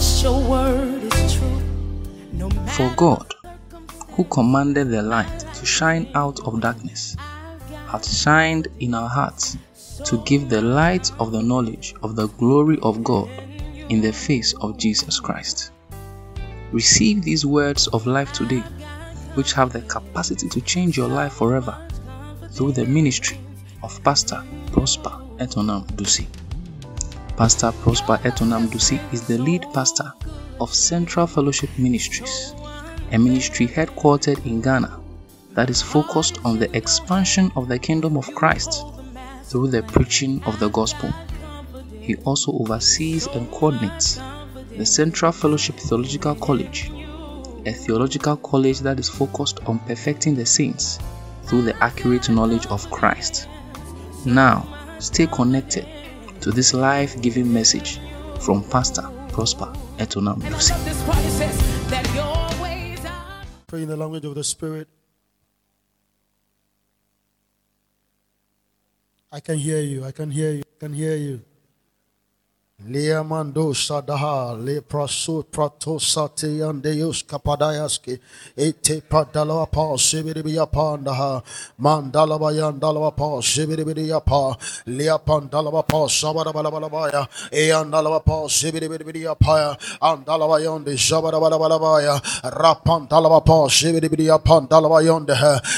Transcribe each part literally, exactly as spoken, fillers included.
'Cause your word is true. No matter. For God, who commanded the light to shine out of darkness, hath shined in our hearts to give the light of the knowledge of the glory of God in the face of Jesus Christ. Receive these words of life today, which have the capacity to change your life forever, through the ministry of Pastor Prosper Etonam Dusi. Pastor Prosper Etonam Dusi is the lead pastor of Central Fellowship Ministries, a ministry headquartered in Ghana that is focused on the expansion of the kingdom of Christ through the preaching of the gospel. He also oversees and coordinates the Central Fellowship Theological College, a theological college that is focused on perfecting the saints through the accurate knowledge of Christ. Now, stay connected to this life-giving message from Pastor Prosper Etonam Dusi. Pray in the language of the Spirit. I can hear you, I can hear you, I can hear you. Lea mando sadaha le prasu prato sati and deus kapadayaski ete padala pa sibiriya pandaha mandala bayandala pa sibiriya pa lea pandala pa sabara balabaya e andala pa sibiriya pa andala bayonde sabara balabaya rapandala pa sibiriya pandala bayonde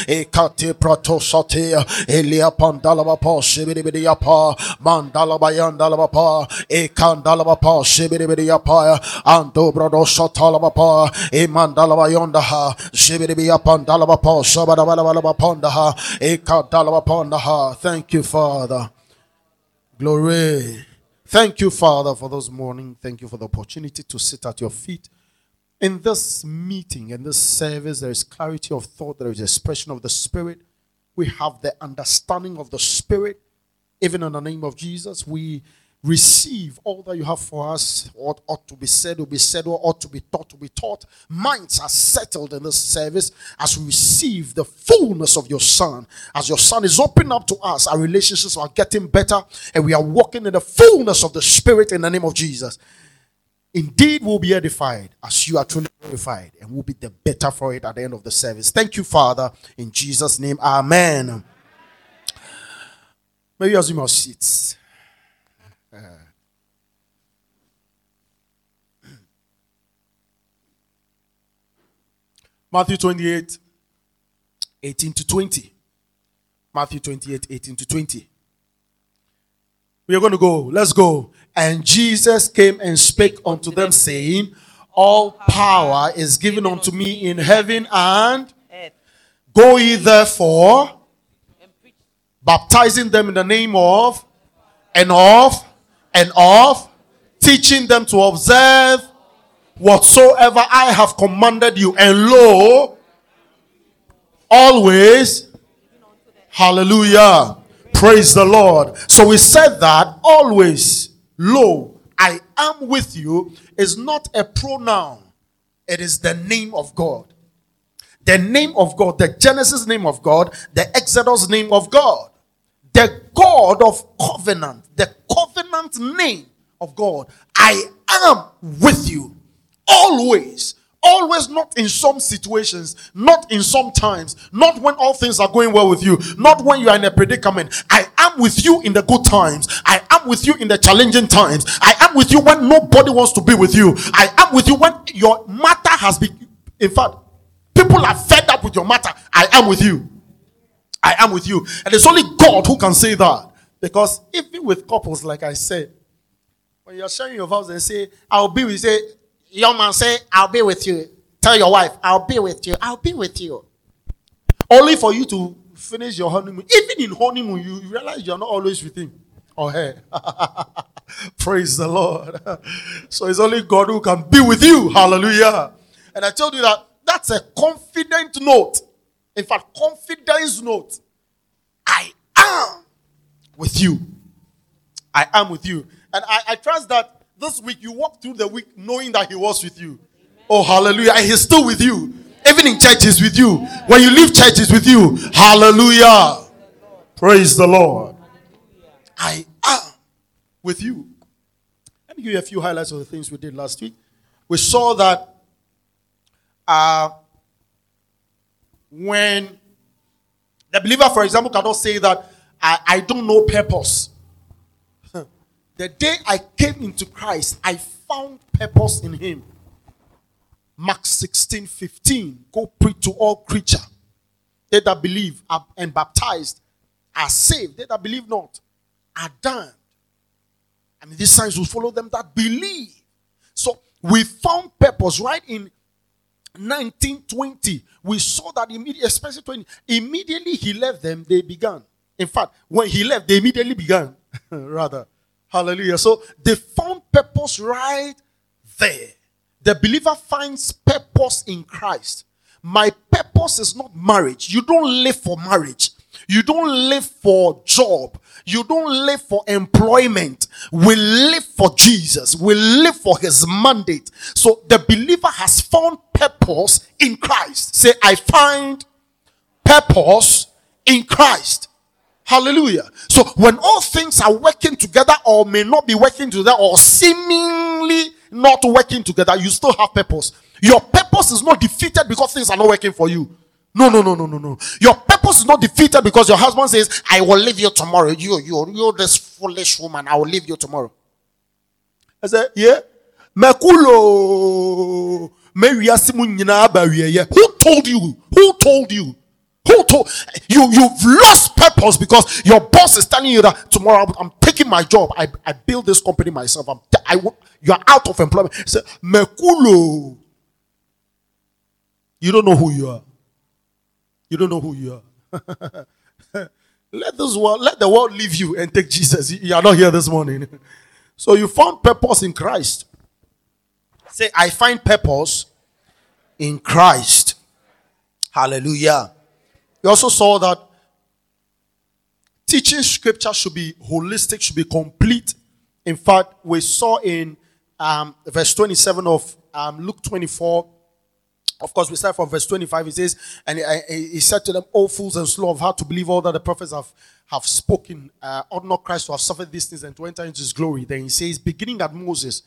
e kate prato sati e lea pandala pa sibiriya pa mandala bayandala pa e Kandalaba pa shibiriya pa and dobrado satalaba pa e mandalaba yondaha shibiriya pandalaba pa sabarabalaba pondaha e kadalaba pondaha. Thank you, Father. Glory. Thank you, Father, for this morning. Thank you for the opportunity to sit at your feet. In this meeting, in this service, there is clarity of thought, there is expression of the Spirit. We have the understanding of the Spirit. Even in the name of Jesus, we receive all that you have for us. What ought to be said will be said. What ought to be taught will be taught. Minds are settled in this service as we receive the fullness of your Son. As your Son is open up to us, our relationships are getting better and we are walking in the fullness of the Spirit in the name of Jesus. Indeed, we'll be edified as you are truly glorified, and we'll be the better for it at the end of the service. Thank you, Father. In Jesus' name, amen. May you assume your seats. Uh, Matthew twenty-eight, eighteen to twenty. Matthew twenty-eight, eighteen to twenty. We are going to go. Let's go. And Jesus came and spake unto them, saying, All power is given unto me in heaven and earth. Go ye therefore, baptizing them in the name of and of and of, teaching them to observe whatsoever I have commanded you. And lo, always, hallelujah, praise the Lord. So we said that always, lo, I am with you is not a pronoun. It is the name of God. The name of God, the Genesis name of God, the Exodus name of God. The God of covenant, the covenant name of God. I am with you always, always, not in some situations, not in some times, not when all things are going well with you, not when you are in a predicament. I am with you in the good times. I am with you in the challenging times. I am with you when nobody wants to be with you. I am with you when your matter has been, in fact, people are fed up with your matter. I am with you. I am with you. And it's only God who can say that. Because even with couples, like I said, when you're sharing your vows and say, I'll be with you, say, young man, say, I'll be with you. Tell your wife, I'll be with you. I'll be with you. Only for you to finish your honeymoon. Even in honeymoon, you realize you're not always with him or her. Praise the Lord. So it's only God who can be with you. Hallelujah. And I told you that that's a confident note. In fact, confidence note. I am with you. I am with you. And I, I trust that this week you walk through the week knowing that he was with you. Amen. Oh, hallelujah. And he's still with you. Yeah. Even in church, he's with you. Yeah. When you leave church, he's with you. Hallelujah. Praise the Lord. Praise the Lord. Hallelujah. I am with you. Let me give you a few highlights of the things we did last week. we saw that uh, when the believer, for example, cannot say that I, I don't know purpose. The day I came into Christ, I found purpose in him. Mark sixteen fifteen, go preach to all creature. They that believe are, and baptized are saved. They that believe not are damned. I mean, these signs will follow them that believe. So we found purpose right in nineteen twenty. We saw that immediately, especially twenty. Immediately he left them, they began. In fact, when he left, they immediately began. Rather. Hallelujah. So they found purpose right there. The believer finds purpose in Christ. My purpose is not marriage. You don't live for marriage. You don't live for job. You don't live for employment. We live for Jesus. We live for his mandate. So the believer has found purpose in Christ. Say, I find purpose in Christ. Hallelujah. So when all things are working together or may not be working together or seemingly not working together, you still have purpose. Your purpose is not defeated because things are not working for you. No, no, no, no, no, no. Your purpose is not defeated because your husband says, I will leave you tomorrow. You, you, you're this foolish woman. I will leave you tomorrow. I said, yeah. Makulo. Who told you? Who told you? Who told you? You've lost purpose because your boss is telling you that tomorrow I'm taking my job. I, I build this company myself. I'm, I, you're out of employment. I said, Makulo. You don't know who you are. You don't know who you are. Let this world, let the world leave you and take Jesus. You are not here this morning. So you found purpose in Christ. Say, I find purpose in Christ. Hallelujah. You also saw that teaching scripture should be holistic, should be complete. In fact, we saw in um, verse twenty-seven of um, Luke twenty-four. Of course, we start from verse twenty-five. He says, and he said to them, O fools and slow of heart to believe all that the prophets have, have spoken. Uh, ought not Christ to have suffered these things and to enter into his glory? Then he says, beginning at Moses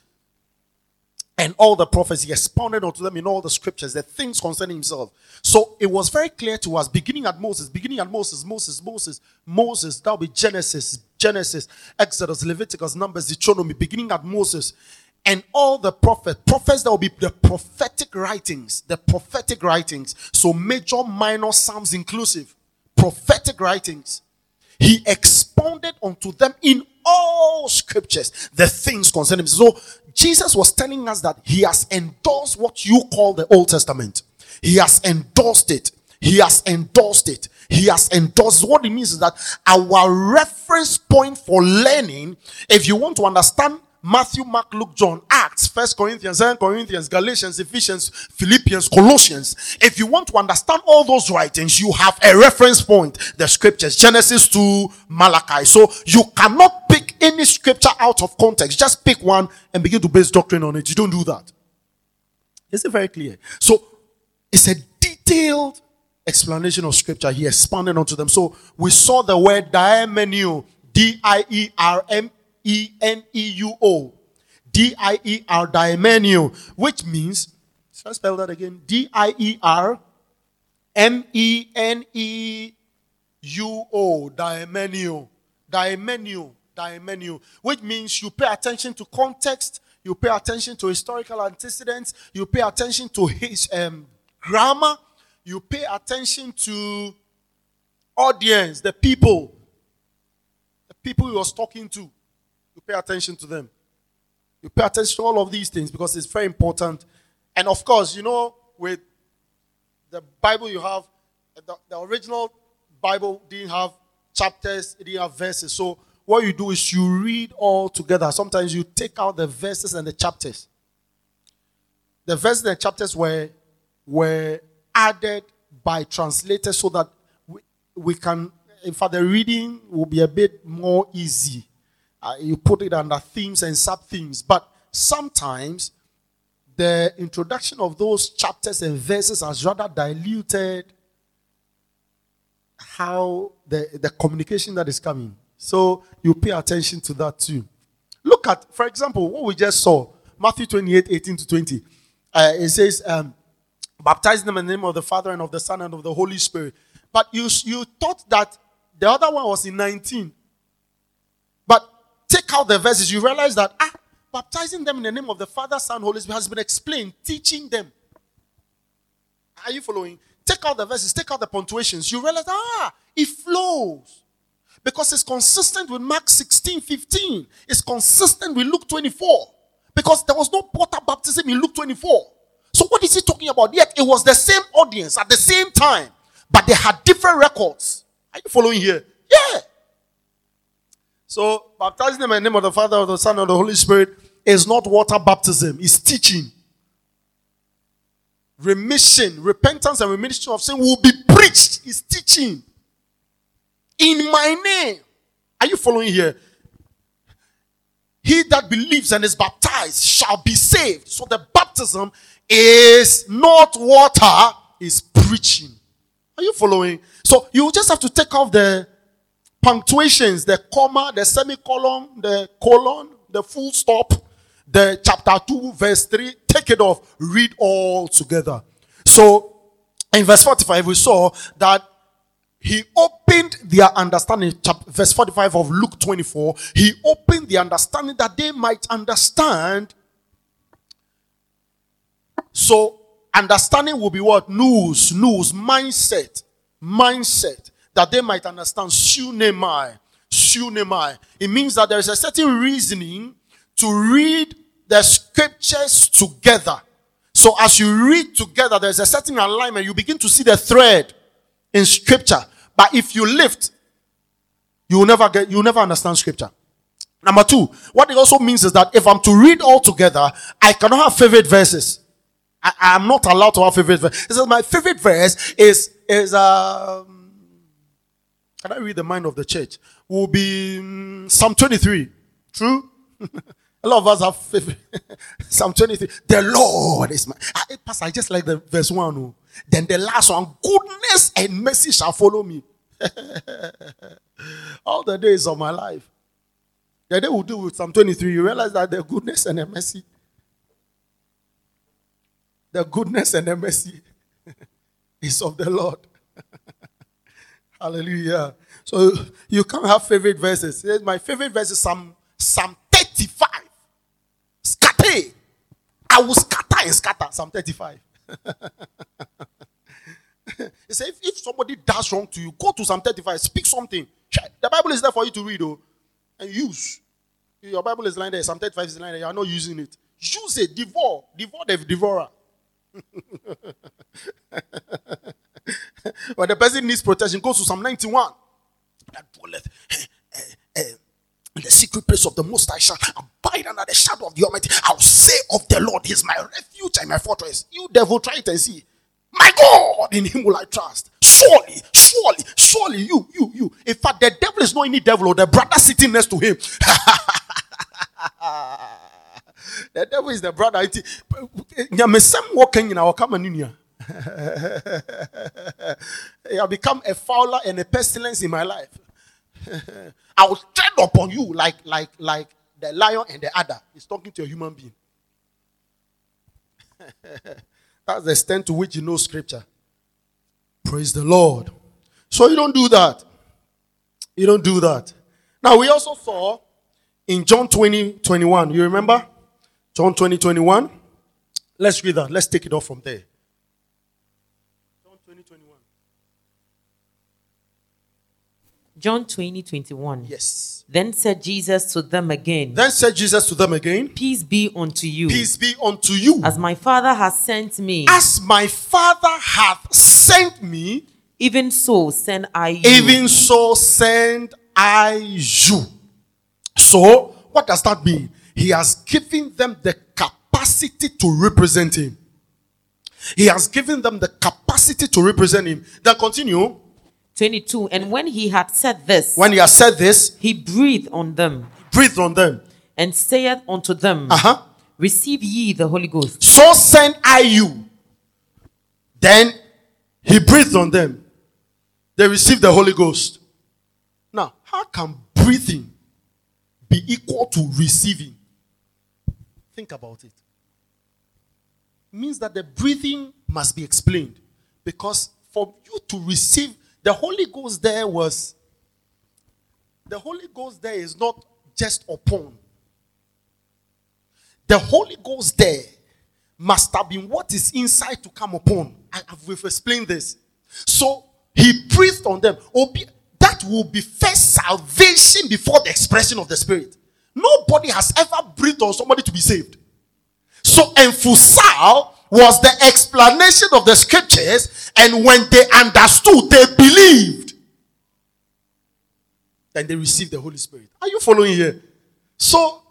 and all the prophets, he expounded unto them in all the scriptures the things concerning himself. So it was very clear to us, beginning at Moses, beginning at Moses, Moses, Moses, Moses. That will be Genesis, Genesis, Exodus, Leviticus, Numbers, Deuteronomy, beginning at Moses. And all the prophets, prophets that will be the prophetic writings, the prophetic writings. So major, minor, psalms inclusive, prophetic writings. He expounded unto them in all scriptures the things concerning him. So Jesus was telling us that he has endorsed what you call the Old Testament. He has endorsed it. He has endorsed it. He has endorsed. What it means is that our reference point for learning, if you want to understand Matthew, Mark, Luke, John, Acts, First Corinthians, Second Corinthians, Galatians, Ephesians, Philippians, Colossians. If you want to understand all those writings, you have a reference point. The scriptures, Genesis to Malachi. So you cannot pick any scripture out of context. Just pick one and begin to base doctrine on it. You don't do that. Is it very clear? So it's a detailed explanation of scripture. He expanded unto them. So we saw the word diamenio, D I E R M. E N E U O. D I E R, diamenio, which means, shall I spell that again? D I E R M E N E U O, diamenio, diamenio, diamenio, which means you pay attention to context, you pay attention to historical antecedents, you pay attention to his um, grammar, you pay attention to audience, the people, the people he was talking to. You pay attention to them. You pay attention to all of these things because it's very important. And of course, you know, with the Bible you have, the, the original Bible didn't have chapters, it didn't have verses. So what you do is you read all together. Sometimes you take out the verses and the chapters. The verses and the chapters were, were added by translators so that we, we can, in fact, the reading will be a bit more easy. Uh, you put it under themes and sub-themes. But sometimes the introduction of those chapters and verses has rather diluted how the, the communication that is coming. So you pay attention to that too. Look at, for example, what we just saw. Matthew twenty-eight, eighteen to twenty. Uh, it says, um, baptize them in the name of the Father and of the Son and of the Holy Spirit. But you, you thought that the other one was in nineteen. But take out the verses. You realize that, ah, baptizing them in the name of the Father, Son, Holy Spirit has been explained. Teaching them. Are you following? Take out the verses. Take out the punctuations. You realize, ah, it flows. Because it's consistent with Mark sixteen, fifteen. It's consistent with Luke twenty-four. Because there was no water baptism in Luke twenty-four. So what is he talking about? Yet it was the same audience at the same time. But they had different records. Are you following here? Yeah. So baptizing them in the name of the Father, of the Son, and the Holy Spirit is not water baptism. It's teaching. Remission, repentance and remission of sin will be preached. It's teaching. In my name. Are you following here? He that believes and is baptized shall be saved. So the baptism is not water, it's preaching. Are you following? So you just have to take off the punctuations, the comma, the semicolon, the colon, the full stop, the chapter two, verse three. Take it off. Read all together. So in verse forty-five, we saw that he opened their understanding, verse forty-five of Luke twenty-four, he opened the understanding that they might understand. So, understanding will be what? News, news, mindset, mindset, that they might understand. Sunamai, sunamai. It means that there is a certain reasoning to read the scriptures together. So, as you read together, there is a certain alignment. You begin to see the thread in scripture. But if you lift, you will never get, you will never understand scripture. Number two, what it also means is that if I'm to read all together, I cannot have favorite verses. I, I'm not allowed to have favorite verses. It says my favorite verse is, is um, can I read the mind of the church? Will be um, Psalm twenty-three. True? A lot of us have favorite. Psalm twenty-three. The Lord is my, I, Pastor, I just like the verse one. Then the last one, goodness and mercy shall follow me all the days of my life. The day we do with Psalm twenty-three, you realize that the goodness and the mercy, the goodness and the mercy is of the Lord. Hallelujah. So you can't have favorite verses. My favorite verse is Psalm, Psalm thirty-five. Scatter. I will scatter and scatter. Psalm thirty-five. He said, if, if somebody does wrong to you, go to Psalm thirty-five, speak something. The Bible is there for you to read, oh, and use. Your Bible is lying there, Psalm thirty-five is lying there, you are not using it. Use it, devour, devour the devourer. When the person needs protection, go to Psalm ninety-one. That dwelleth in the secret place of the Most High shall abide under the shadow of the Almighty. I'll say of the Lord, He is my refuge and my fortress. You devil, try it and see. My God, in Him will I trust. Surely, surely, surely, you, you, you. In fact, the devil is not any devil, or the brother sitting next to him. The devil is the brother. Walking in our common. He has become a fowler and a pestilence in my life. I will tread upon you like, like, like the lion and the adder. He's talking to a human being. That's the extent to which you know scripture. Praise the Lord. So you don't do that. You don't do that. Now we also saw in John twenty, twenty-one. You remember? John twenty, twenty-one. Let's read that. Let's take it off from there. John twenty, twenty-one. John twenty, twenty-one. Yes. Then said Jesus to them again. Then said Jesus to them again. Peace be unto you. Peace be unto you. As my Father hath sent me. As my Father hath sent me. Even so send I you. Even so send I you. So, what does that mean? He has given them the capacity to represent Him. He has given them the capacity to represent Him. Then continue. twenty-two. And when he had said this, when he had said this, he breathed on them, breathed on them, and saith unto them, uh-huh. Receive ye the Holy Ghost. So send I you. Then he breathed on them. They received the Holy Ghost. Now, how can breathing be equal to receiving? Think about it. It means that the breathing must be explained, because for you to receive the Holy Ghost there was, the Holy Ghost there is not just upon. The Holy Ghost there must have been what is inside to come upon. I have explained this. So he breathed on them. That will be first salvation before the expression of the Spirit. Nobody has ever breathed on somebody to be saved. So emphusal was the explanation of the scriptures, and when they understood, they believed. Then they received the Holy Spirit. Are you following here? So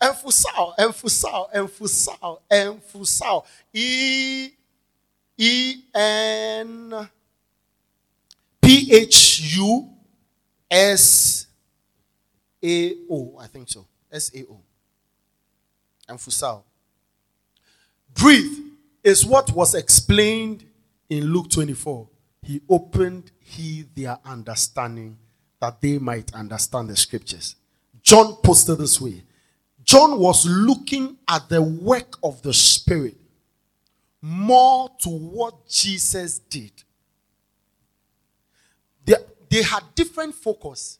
emphusal, emphusal, emphusal, emphusal. E E N P H U S A O. I think so. S A O. Emphusal. Breathe is what was explained in Luke twenty-four. He opened he their understanding that they might understand the scriptures. John posted this way. John was looking at the work of the Spirit more to what Jesus did. They, they had different focus.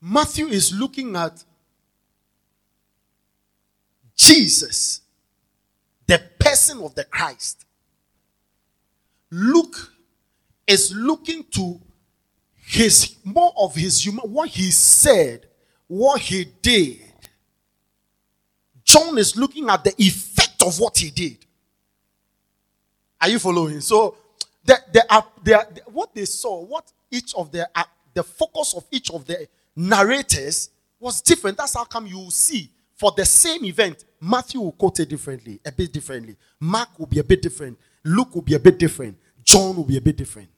Matthew is looking at Jesus, the person of the Christ. Luke is looking to his more of his human, what he said, what he did. John is looking at the effect of what he did. Are you following? So the, the, uh, the, the, what they saw, what each of the uh, the focus of each of the narrators was different. That's how come you will see for the same event, Matthew will quote it differently, a bit differently. Mark will be a bit different. Luke will be a bit different. John will be a bit different.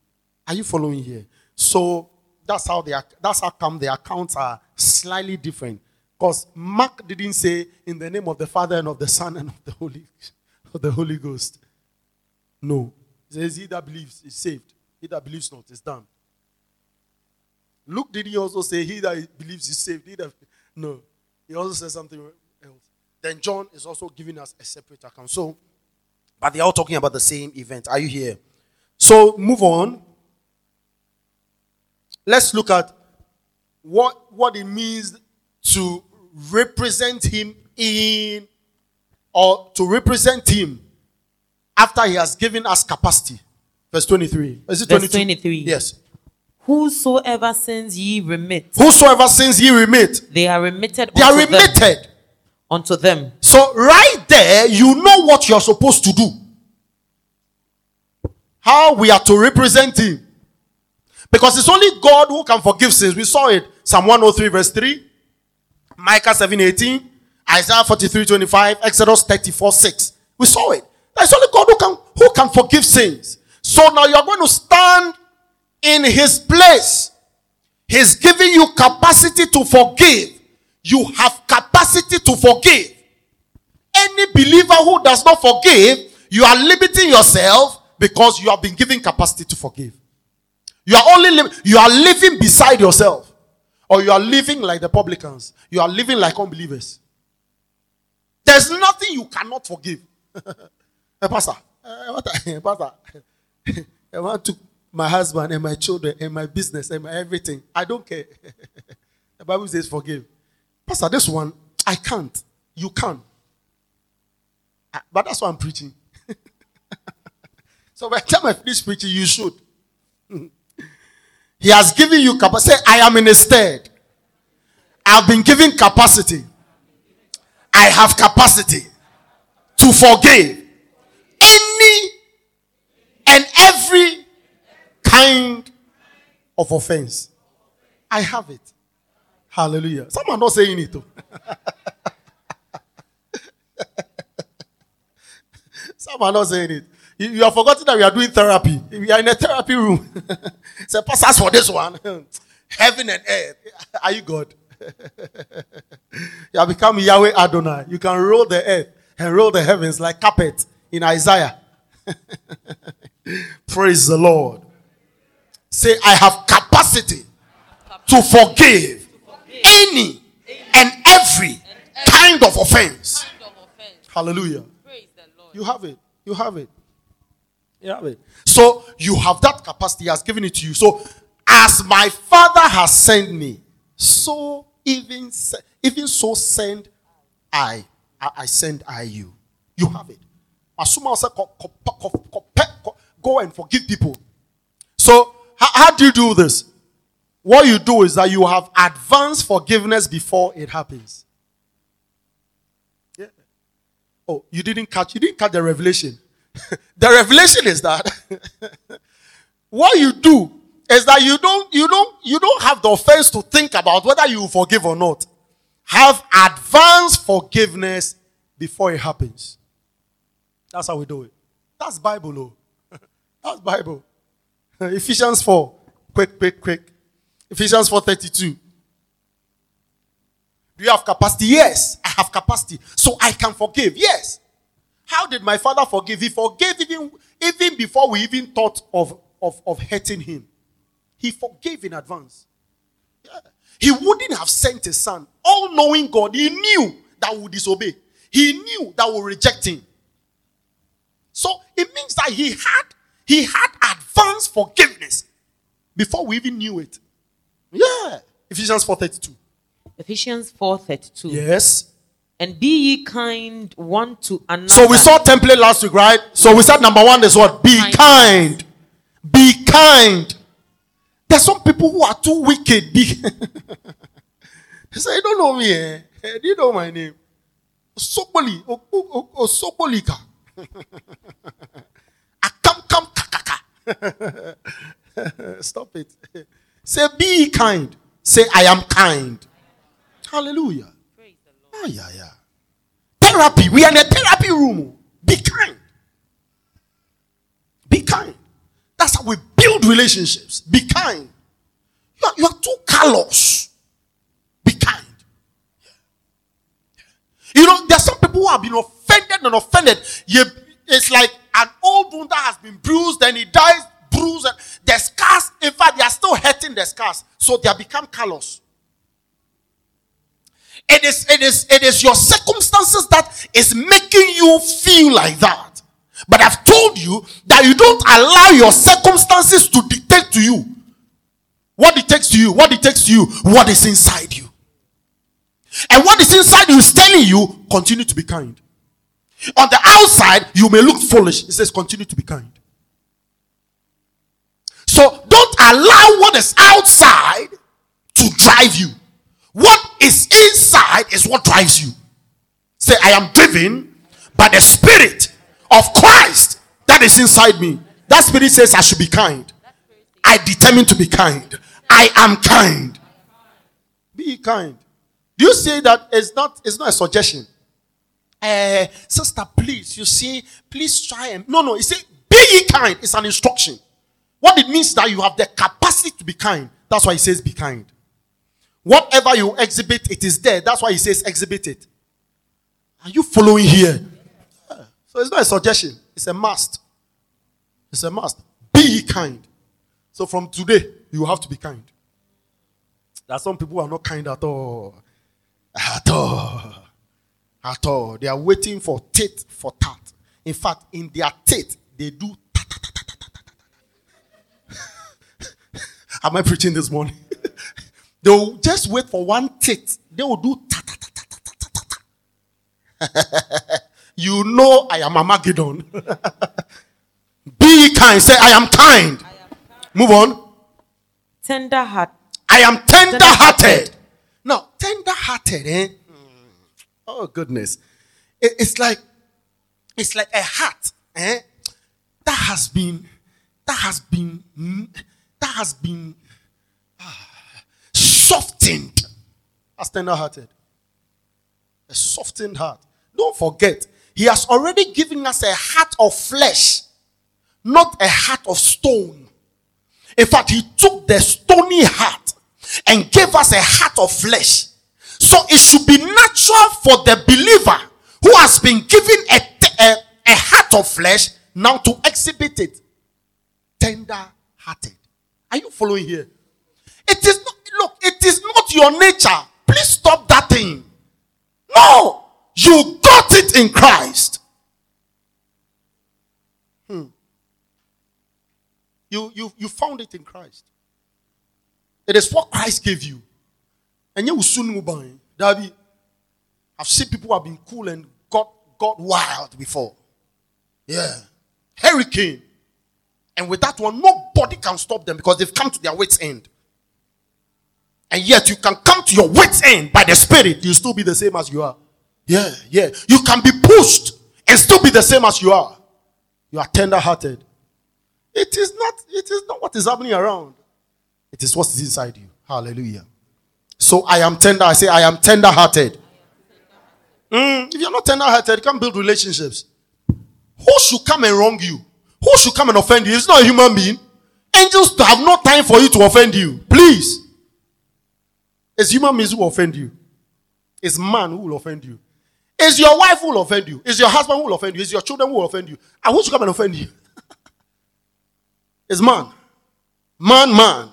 Are you following here? So that's how they are, that's how come the accounts are slightly different. Because Mark didn't say in the name of the Father and of the Son and of the Holy, of the Holy Ghost. No. He says, he that believes is saved. He that believes not is damned. Luke didn't also say, he that believes is saved. He that, no. He also says something else. Then John is also giving us a separate account. So, but they are all talking about the same event. Are you here? So, move on. Let's look at what, what it means to represent him in, or to represent him after he has given us capacity. Verse twenty-three. Is it Verse twenty-three. Yes. Whosoever sins ye remit. Whosoever sins ye remit. They are remitted. They are remitted them. Unto them. So right there, you know what you're supposed to do. How we are to represent him. Because it's only God who can forgive sins. We saw it. Psalm one oh three verse three. Micah seven eighteen, Isaiah forty-three twenty-five, Exodus thirty-four six. We saw it. There's only God who can, who can forgive sins. So now you are going to stand in his place. He's giving you capacity to forgive. You have capacity to forgive. Any believer who does not forgive, you are limiting yourself because you have been given capacity to forgive. You are only li- you are living beside yourself. Or you are living like the publicans. You are living like unbelievers. There's nothing you cannot forgive. Hey, pastor. Hey, pastor. I want to my husband and my children and my business and my everything. I don't care. The Bible says forgive. Pastor, this one, I can't. You can. But that's why I'm preaching. So by the time I finish preaching, you should. He has given you capacity. Say, I am in his stead. I've been given capacity. I have capacity to forgive any and every kind of offense. I have it. Hallelujah. Some are not saying it. Some are not saying it. You, you have forgotten that we are doing therapy. We are in a therapy room. Say, Pastor, as for this one, heaven and earth, are you God? You have become Yahweh Adonai. You can roll the earth and roll the heavens like carpet in Isaiah. Praise the Lord. Say, I have capacity to forgive any and every kind of offense. Kind of offense. Hallelujah. Praise the Lord. You have it. You have it. You have it. So you have that capacity. He has given it to you. So as my Father has sent me, so even, even so send I. I, I send I you. You have it. Asuma said, go and forgive people. So how, how do you do this? What you do is that you have advanced forgiveness before it happens. Yeah. Oh, you didn't catch, you didn't catch the revelation. The revelation is that what you do is that you don't, you don't, you don't have the offense to think about whether you forgive or not. Have advanced forgiveness before it happens. That's how we do it. That's Bible, oh. That's Bible. Ephesians four. Quick, quick, quick. Ephesians four thirty-two. Do you have capacity? Yes, I have capacity. So I can forgive. Yes. How did my Father forgive? He forgave even, even before we even thought of, of, of hurting him. He forgave in advance. Yeah. He wouldn't have sent his son. All-knowing God, he knew that we would disobey. He knew that we would reject him. So it means that he had, he had advanced forgiveness before we even knew it. Yeah. Ephesians four thirty-two. Ephesians four thirty-two. Yes. And be ye kind one to another. So we saw template last week, right? So we said number one is what? Be kind. kind. Be kind. There are some people who are too wicked. They say, you don't know me, eh? Do you know my name? Soboli. Osobolika. Akam kam kakaka. Stop it. Say, be kind. Say, I am kind. Hallelujah. Praise the Lord. Oh, yeah, yeah. Therapy. We are in a therapy room. Be kind. Be kind. That's how we build relationships. Be kind. You are, you are too callous. Be kind. You know, there are some people who have been offended and offended. You, it's like an old wound that has been bruised and it dies bruised. And their scars, in fact, they are still hurting their scars. So they have become callous. It is, it is, it is your circumstances that is making you feel like that. But I've told you that you don't allow your circumstances to dictate to you what dictates to you, what dictates to you, what is inside you. And what is inside you is telling you, continue to be kind. On the outside, you may look foolish. It says, continue to be kind. So don't allow what is outside to drive you. What is inside is what drives you. Say, I am driven by the Spirit of Christ that is inside me. That Spirit says I should be kind. I determine to be kind. I am kind. Be kind. Do you see that it's not, it's not a suggestion? Uh, sister, please, you see, please try and... No, no, you see, be ye kind is an instruction. What it means that you have the capacity to be kind. That's why he says be kind. Whatever you exhibit, it is there. That's why he says exhibit it. Are you following here? So it's not a suggestion. It's a must. It's a must. Be kind. So from today, you have to be kind. There are some people who are not kind at all. At all. At all. They are waiting for tit for tat. In fact, in their tit, they do tat, tat, tat, tat, tat, tat, tat. Am I preaching this morning? They will just wait for one tit. They will do tat, tat, tat, tat, tat, tat, tat. You know I am Armageddon. Be kind. Say, I am kind. I am kind. Move on. Tender heart. I am tender hearted. Now, tender hearted, eh? Oh, goodness. It, it's like, it's like a heart, eh? That has been, that has been, that has been ah, softened. That's tender hearted. A softened heart. Don't forget. He has already given us a heart of flesh, not a heart of stone. In fact, he took the stony heart and gave us a heart of flesh. So it should be natural for the believer who has been given a, a, a heart of flesh now to exhibit it. Tender-hearted. Are you following here? It is not, look, it is not your nature. Please stop that thing. No! You got it in Christ. Hmm. You, you, you found it in Christ. It is what Christ gave you. And you will soon move on. I've seen people who have been cool and got, got wild before. Yeah. Hurricane. And with that one, nobody can stop them because they've come to their wits' end. And yet you can come to your wits' end by the Spirit. You'll still be the same as you are. Yeah, yeah. You can be pushed and still be the same as you are. You are tender-hearted. It is not, it is not what is happening around. It is what is inside you. Hallelujah. So I am tender. I say I am tender-hearted. Mm, if you're not tender-hearted, you can't build relationships. Who should come and wrong you? Who should come and offend you? It's not a human being. Angels have no time for you to offend you. Please. It's human beings who will offend you. It's man who will offend you. It's your wife who will offend you. It's your husband who will offend you. It's your children who will offend you. And who should come and offend you? It's man. Man, man.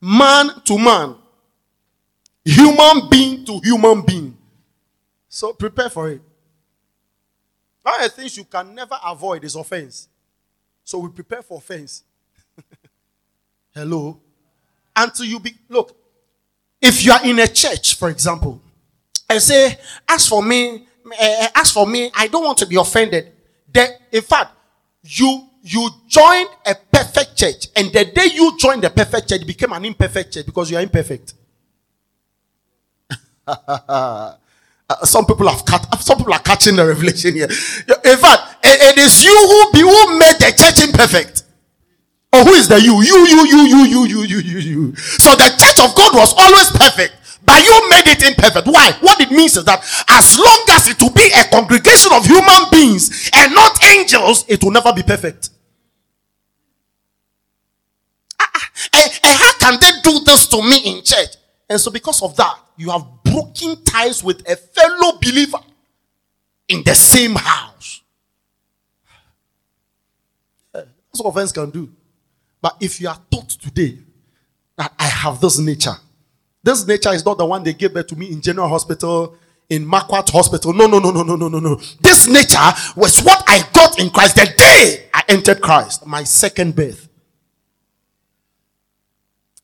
Man to man. Human being to human being. So prepare for it. One of the things you can never avoid is offense. So we prepare for offense. Hello? Until you be... Look, if you are in a church, for example, and say, as for me, uh, as for me, I don't want to be offended. Then, in fact, you you joined a perfect church. And the day you joined the perfect church, it became an imperfect church because you are imperfect. Uh, some people have cut, some people are catching the revelation here. In fact, it, it is you who, be, who made the church imperfect. Or oh, who is the you? You, you, you, you, you, you, you, you, you. So the church of God was always perfect, but you made it imperfect. Why? What it means is that as long as it will be a congregation of human beings and not angels, it will never be perfect. Uh, uh, and how can they do this to me in church? And so because of that, you have broken ties with a fellow believer in the same house. That's what offense can do. But if you are taught today that I have this nature, this nature is not the one they gave birth to me in General Hospital, in Marquardt Hospital. No, no, no, no, no, no, no, no. This nature was what I got in Christ the day I entered Christ, my second birth.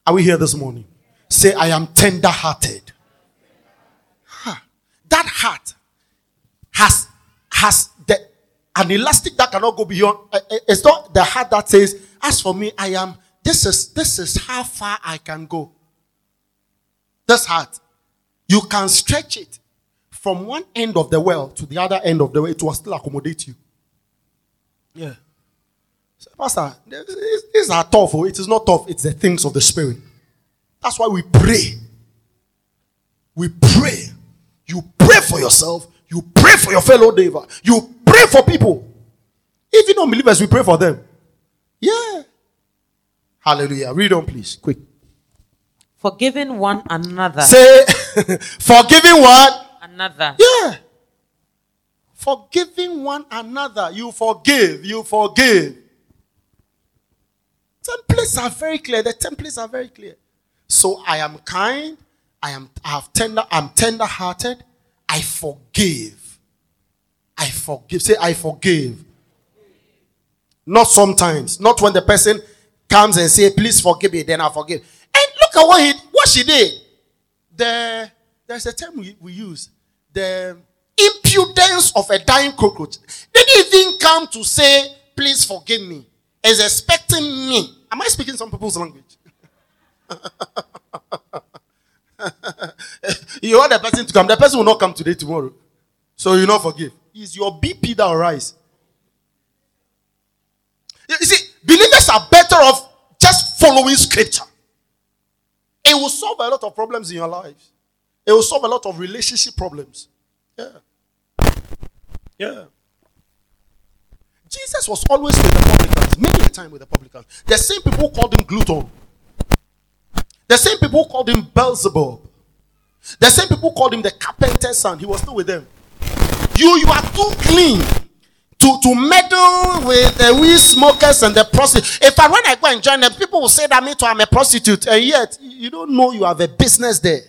Are we here this morning? Say, I am tender-hearted. Huh. That heart has has the, an elastic that cannot go beyond. It's not the heart that says, as for me, I am, this is, this is how far I can go. This heart, you can stretch it from one end of the well to the other end of the well. It will still accommodate you. Yeah. So, Pastor, these are tough. It is not tough. It's the things of the Spirit. That's why we pray. We pray. You pray for yourself. You pray for your fellow believer. You pray for people. Even unbelievers, we pray for them. Yeah. Hallelujah. Read on, please. Quick. Forgiving one another. Say, forgiving one another. Yeah. Forgiving one another. You forgive. You forgive. Templates are very clear. The templates are very clear. So I am kind, I am I have tender, I'm tender-hearted, I forgive. I forgive. Say, I forgive. Not sometimes, not when the person comes and say, please forgive me, then I forgive. And look at what he what she did. The there's a term we, we use, the impudence of a dying cockroach. They didn't even come to say, please forgive me, is expecting me. Am I speaking some people's language? You want the person to come. The person will not come today, tomorrow. So you not forgive. It's your B P that will rise. You see, believers are better off just following scripture. It will solve a lot of problems in your lives. It will solve a lot of relationship problems. Yeah. Yeah. Jesus was always with the publicans. Many a time with the publicans. The same people called him glutton. The same people called him Beelzebub. The same people called him the carpenter's son. He was still with them. You, you are too clean to, to meddle with the weed smokers and the prostitutes. In fact, when I go and join them, people will say that me too, I'm a prostitute. And yet, you don't know you have a business there.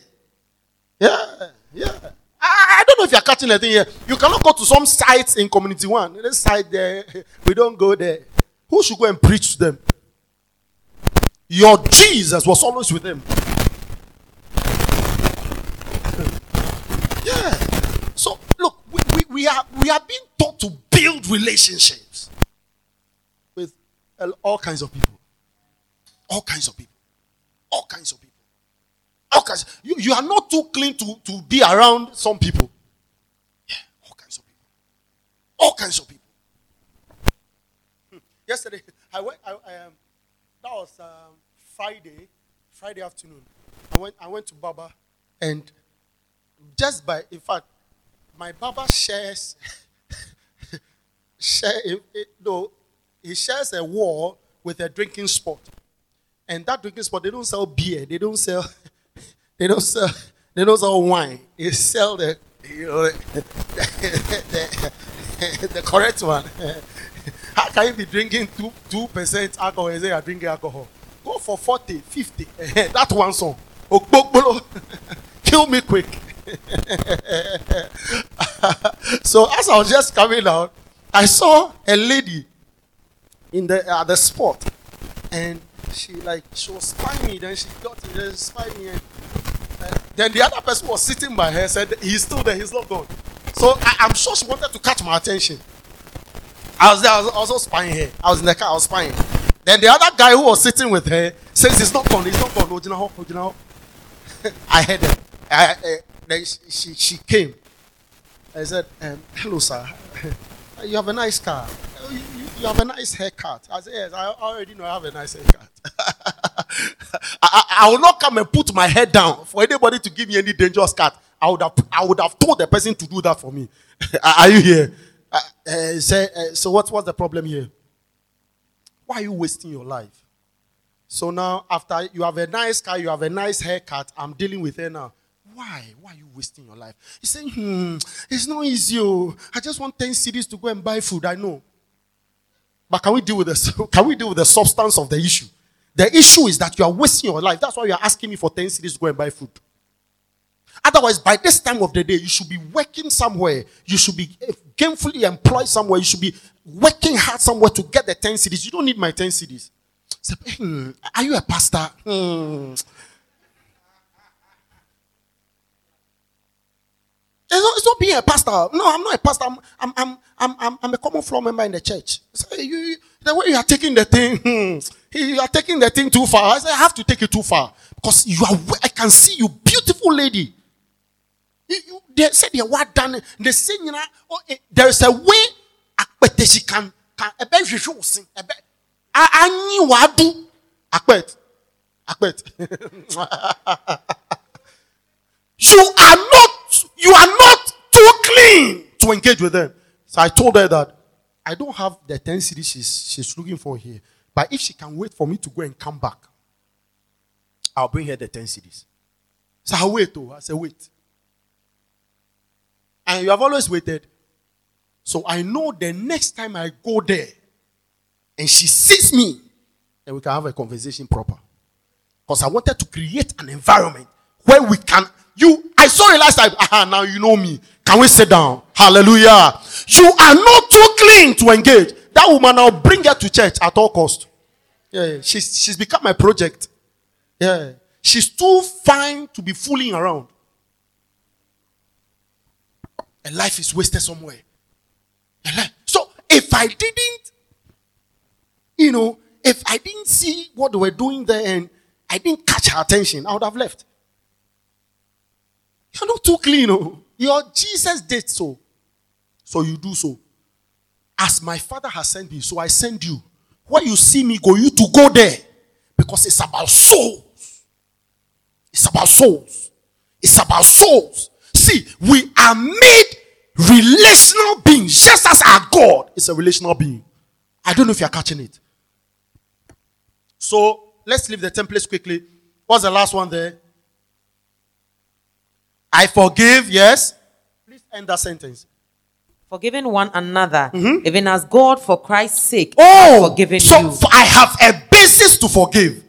Yeah, yeah. I don't know if you're catching anything here. You cannot go to some sites in community one. This site there, we don't go there. Who should go and preach to them? Your Jesus was always with them. Yeah. So, look, we, we, we, are, we are being taught to build relationships with all kinds of people. All kinds of people. All kinds of people. All kinds. You, you are not too clean to, to be around some people. Yeah, all kinds of people. All kinds of people. Hmm. Yesterday, I went, I, I, um, that was um, Friday, Friday afternoon. I went, I went to Baba, and just by, in fact, my Baba shares, share, it, it, no, he shares a wall with a drinking spot. And that drinking spot, they don't sell beer, they don't sell, they don't sell, they don't sell wine. They sell the, you know, the, the, the, the correct one. How can you be drinking two two percent alcohol and say you're drinking alcohol? Go for forty, fifty. That one song. Kill me quick. So as I was just coming out, I saw a lady in the at uh, the spot, and. She like she was spying me, then she got it, then she spied me, and uh, then the other person was sitting by her, said he's still there, he's not gone. So I, I'm sure she wanted to catch my attention. I was there, I was also spying her. I was in the car, I was spying. Then the other guy who was sitting with her says he's not gone, he's not gone. Ojinaho, Ojinaho. I heard her. I, I, then she, she she came. I said, um, hello sir, you have a nice car. You have a nice haircut. I said, yes, I already know I have a nice haircut. I, I, I will not come and put my head down for anybody to give me any dangerous cut. I would have, I would have told the person to do that for me. Are you here? Uh, uh, say, uh, so what was the problem here? Why are you wasting your life? So now, after you have a nice car, you have a nice haircut, I'm dealing with her now. Why? Why are you wasting your life? He's saying, hmm, it's not easy. I just want ten cedis to go and buy food. I know. But can we deal with this? Can we deal with the substance of the issue? The issue is that you are wasting your life. That's why you are asking me for ten cedis to go and buy food. Otherwise, by this time of the day, you should be working somewhere. You should be gainfully employed somewhere. You should be working hard somewhere to get the ten cedis. You don't need my ten cedis. So, hmm, are you a pastor? Hmm. It's not, it's not being a pastor. No, I'm not a pastor. I'm, I'm, I'm, I'm, I'm, I'm a common floor member in the church. So you, the way you are taking the thing, you are taking the thing too far. I said, I have to take it too far because you are. I can see you, beautiful lady. You, you, they said they were done. They say, you know, oh, eh, there is a way. Akpete she can can. Ebe jiju sing. Ebe ani wadu. Akpete, akpete. You are not. You are not too clean to engage with them. So I told her that I don't have the ten cedis she's, she's looking for here. But if she can wait for me to go and come back, I'll bring her the ten cedis. So I wait. Oh, I said, wait. And you have always waited. So I know the next time I go there and she sees me, then we can have a conversation proper. Because I wanted to create an environment where we can. You, I saw it last time. Aha, now you know me. Can we sit down? Hallelujah. You are not too clean to engage. That woman, I'll bring her to church at all cost. Yeah, she's, she's become my project. Yeah. She's too fine to be fooling around. And life is wasted somewhere. Life. So, if I didn't, you know, if I didn't see what they were doing there and I didn't catch her attention, I would have left. You're not too clean. Oh. Your Jesus did so. So you do so. As my Father has sent me, so I send you. Where you see me go, you to go there. Because it's about souls. It's about souls. It's about souls. See, we are made relational beings. Just as our God is a relational being. I don't know if you're catching it. So, let's leave the templates quickly. What's the last one there? I forgive, yes. Please end that sentence. Forgiving one another, mm-hmm. even as God for Christ's sake oh, has forgiven so you. So I have a basis to forgive.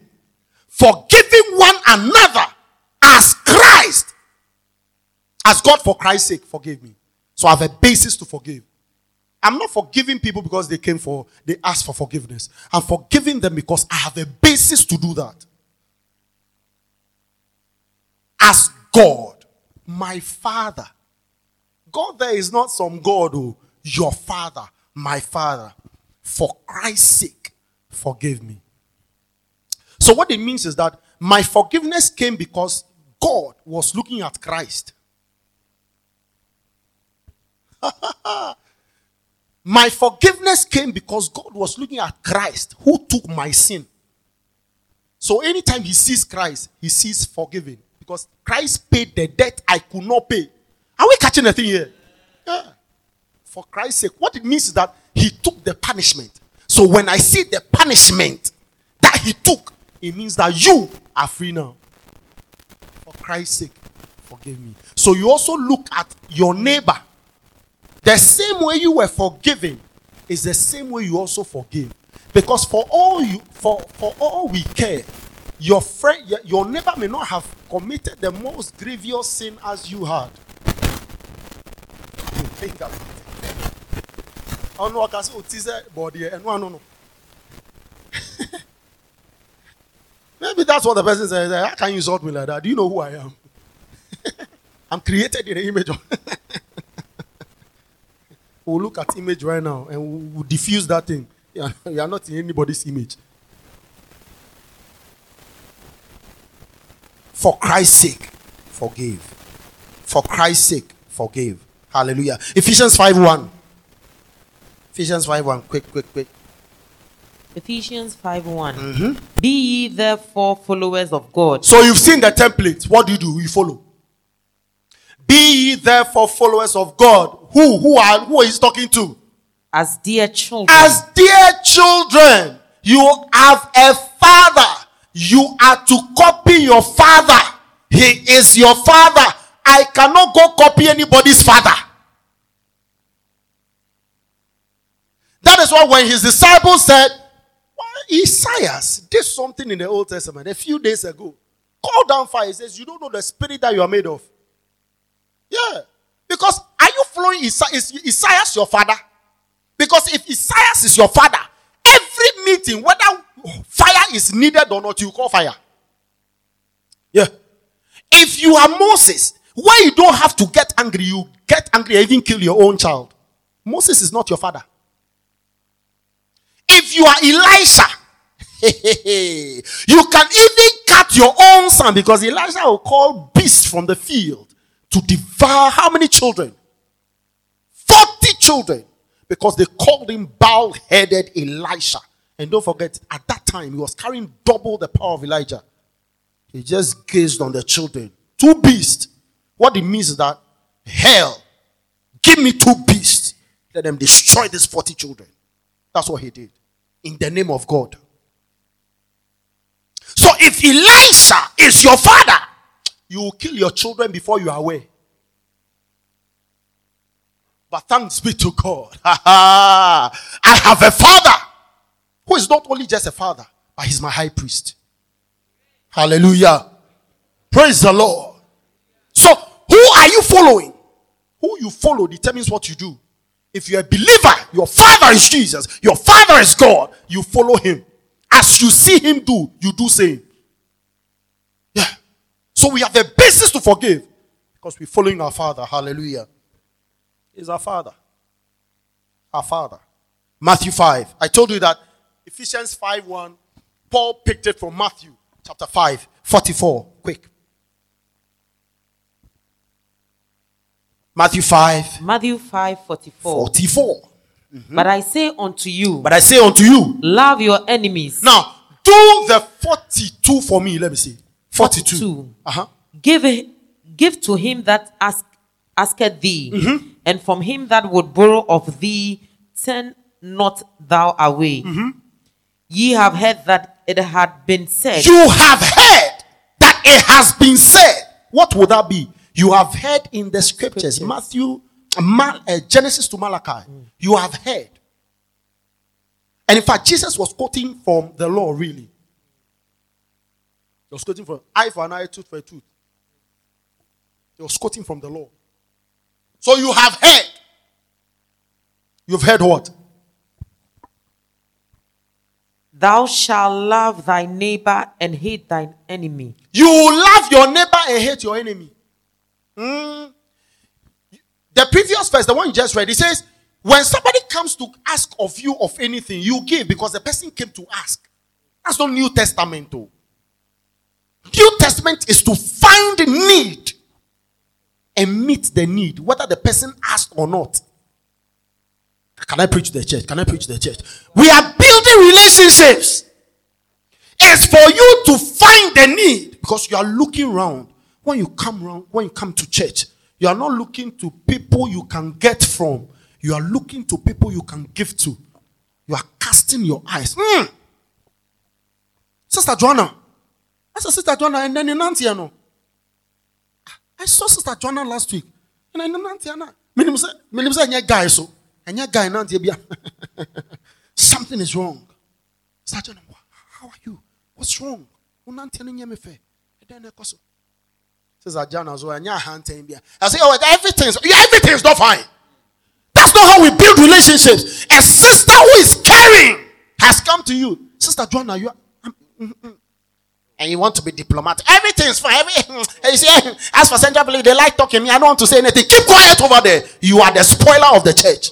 Forgiving one another as Christ, As God, for Christ's sake, forgive me. So I have a basis to forgive. I'm not forgiving people because they came for, they asked for forgiveness. I'm forgiving them because I have a basis to do that. As God, my Father. God there is not some God who, your Father, my Father. For Christ's sake, forgive me. So what it means is that my forgiveness came because God was looking at Christ. My forgiveness came because God was looking at Christ, who took my sin. So anytime he sees Christ, he sees forgiving. Because Christ paid the debt I could not pay. Are we catching the thing here? Yeah. For Christ's sake. What it means is that he took the punishment. So when I see the punishment that he took, it means that you are free now. For Christ's sake, forgive me. So you also look at your neighbor. The same way you were forgiven is the same way you also forgive. Because for all you, for, for all we care, your friend, your neighbor may not have committed the most grievous sin as you had. You think about it. I don't know what I say, it is a body, and no, no, no. Maybe that's what the person says. How can you insult me like that? Do you know who I am? I'm created in the image of. We'll look at image right now and we'll diffuse that thing. You are not in anybody's image. For Christ's sake, forgive. For Christ's sake, forgive. Hallelujah. Ephesians five one. Ephesians five one. Quick, quick, quick. Ephesians five one. Mm-hmm. Be ye therefore followers of God. So you've seen the template. What do you do? You follow. Be ye therefore followers of God. Who? Who are? Who is talking to? As dear children. As dear children. You have a father. You are to copy your father. He is your father. I cannot go copy anybody's father. That is why when his disciples said, well, Isaiah did something in the Old Testament a few days ago. Called down fire. He says, you don't know the spirit that you are made of. Yeah. Because are you following Isaiah? Is Isaiah your father? Because if Isaiah is your father, every meeting, whether fire is needed or not, you call fire. Yeah. If you are Moses, where you don't have to get angry, you get angry and even kill your own child. Moses is not your father. If you are Elisha, you can even cut your own son because Elisha will call beasts from the field to devour how many children? forty children. Because they called him bald-headed Elisha. And don't forget, at that time, he was carrying double the power of Elijah. He just gazed on the children. Two beasts. What it means is that, hell, give me two beasts. Let them destroy these forty children. That's what he did. In the name of God. So if Elisha is your father, you will kill your children before you are aware. But thanks be to God. I have a father who is not only just a father, but he's my high priest. Hallelujah. Praise the Lord. So, who are you following? Who you follow determines what you do. If you're a believer, your father is Jesus. Your father is God. You follow him. As you see him do, you do same. Yeah. So we have the basis to forgive because we're following our father. Hallelujah. He's our father. Our father. Matthew five. I told you that Ephesians five one, Paul picked it from Matthew chapter five, forty-four. Quick. Matthew five. Matthew five, forty-four. forty-four. Mm-hmm. But I say unto you. But I say unto you. Love your enemies. Now, do the forty-two for me. Let me see. forty-two. forty-two. Uh-huh. Give, give to him that asks. Asketh thee, mm-hmm. and from him that would borrow of thee, turn not thou away. Mm-hmm. Ye have heard that it had been said. You have heard that it has been said. What would that be? You have heard in the scriptures, scriptures. Matthew, Mal, uh, Genesis to Malachi. Mm. You have heard. And in fact, Jesus was quoting from the law, really. He was quoting from eye for an eye, tooth for a tooth. He was quoting from the law. So you have heard. You've heard what? Thou shalt love thy neighbor and hate thine enemy. You love your neighbor and hate your enemy. Mm. The previous verse, the one you just read, it says, when somebody comes to ask of you of anything, you give because the person came to ask. That's not New Testament though. New Testament is to find need and meet the need, whether the person asked or not. Can I preach to the church? Can I preach to the church? We are building relationships. It's for you to find the need because you are looking around. When you come around, when you come to church, you are not looking to people you can get from. You are looking to people you can give to. You are casting your eyes. Mm. Sister Joanna. I saw Sister Joanna and then in Antiano. I saw Sister Joanna last week. And then in Antiana. Minim said, "Nye guy so. And your guy in Antiabia. Something is wrong. Sister Joanna, how are you? What's wrong? Unantiana nye me fe. And then I coso. Sister Joanna so. And your hand in Bia. I say, oh, everything's, everything's not fine. That's not how we build relationships. A sister who is caring has come to you. Sister Joanna, you are... Um, mm, mm. And you want to be diplomatic. Everything's fine. Everything. You see, as for Central Fellowship, they like talking to me. I don't want to say anything. Keep quiet over there. You are the spoiler of the church.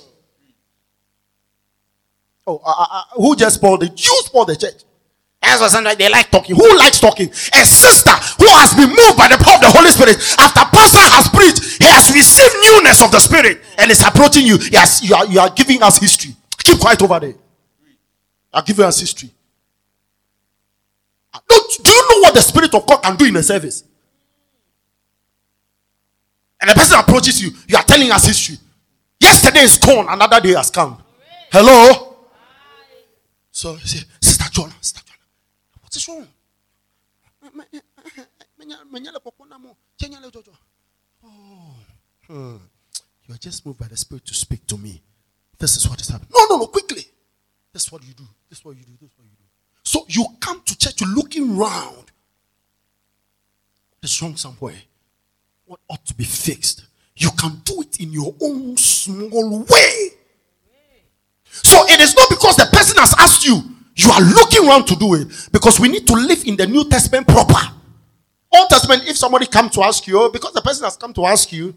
Oh, uh, uh, who just spoiled it? You spoiled the church. As for Central, they like talking. Who likes talking? A sister who has been moved by the power of the Holy Spirit. After pastor has preached, he has received newness of the Spirit and is approaching you. Yes, you are, you are giving us history. Keep quiet over there. I'm giving us history. Don't, do you know what the Spirit of God can do in a service? And the person approaches you, you are telling us history. Yesterday is gone, another day has come. Hello? Hi. So you say, Sister Joanna, Sister Joanna, what is wrong? Oh, hmm. You are just moved by the Spirit to speak to me. This is what is happening. No, no, no, quickly. This is what you do. This is what you do. This is what you do. So you come to church, you're looking round. There's wrong somewhere. What ought to be fixed? You can do it in your own small way. So it is not because the person has asked you. You are looking round to do it. Because we need to live in the New Testament proper. Old Testament, if somebody comes to ask you, because the person has come to ask you,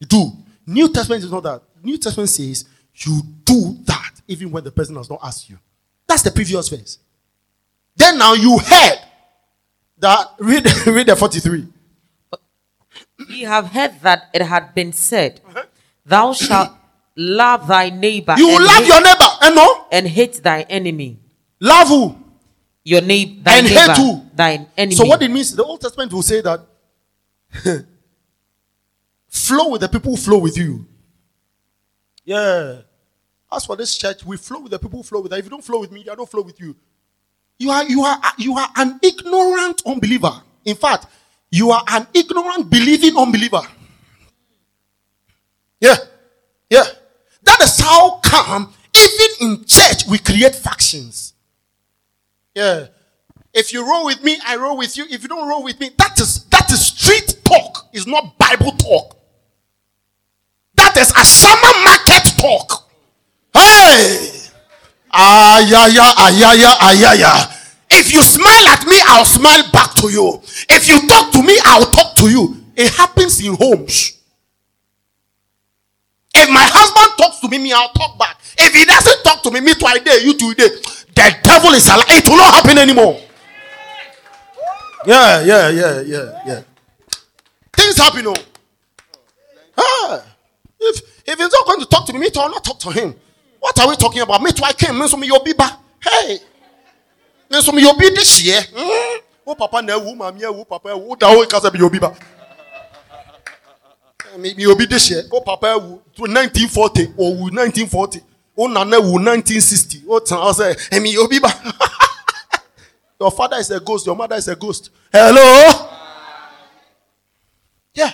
you do. New Testament is not that. New Testament says you do that even when the person has not asked you. That's the previous verse. Then now you heard that, read, read the forty-three. You have heard that it had been said, uh-huh. Thou shalt love thy neighbor. You love hate, your neighbor and no? And hate thy enemy. Love who? Your neighbor. Thy and neighbor, hate who? Thine enemy. So what it means, the Old Testament will say that flow with the people who flow with you. Yeah. As for this church, we flow with the people who flow with us. If you don't flow with me, I don't flow with you. You are you are you are an ignorant unbeliever. In fact, you are an ignorant believing unbeliever. Yeah, yeah. That is how come even in church we create factions. Yeah. If you roll with me, I roll with you. If you don't roll with me, that is that is street talk. It's not Bible talk. That is Ashama market talk. Hey. Ayaya, ayaya, ayaya. If you smile at me, I'll smile back to you. If you talk to me, I'll talk to you. It happens in homes. If my husband talks to me, me, I'll talk back. If he doesn't talk to me, me twice a day, you two a day. The devil is alive. It will not happen anymore. Yeah, yeah, yeah, yeah, yeah. Things happen, oh. Ah, if, if he's not going to talk to me, me too, I'll not talk to him. What are we talking about? Me too, I came. Me so me yobi ba. Hey. Me so me yobi this year. Oh papa ne wo mama ye wo papa wo da wo kasa me yobi ba. Me yobi this year. Oh papa wo nineteen forty or nineteen forty. Oh nana wo nineteen sixty. Oh tan I say me yobi ba. Your father is a ghost. Your mother is a ghost. Hello. Yeah.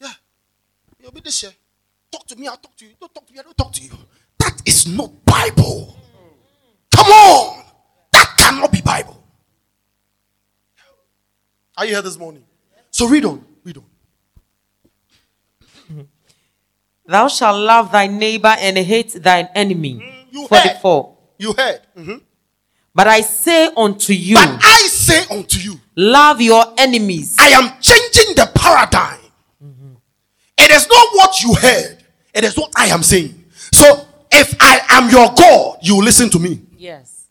Yeah. Yobi this year. Talk to me. I'll talk to you. Don't talk to me. I don't talk to you. That is not Bible. Come on. That cannot be Bible. Are you here this morning? So read on. Read on. Thou shalt love thy neighbor and hate thine enemy. Mm, you forty-four. Heard. You heard. Mm-hmm. But I say unto you. But I say unto you. Love your enemies. I am changing the paradigm. Mm-hmm. It is not what you heard. It is what I am saying. So if I am your God, you listen to me. Yes.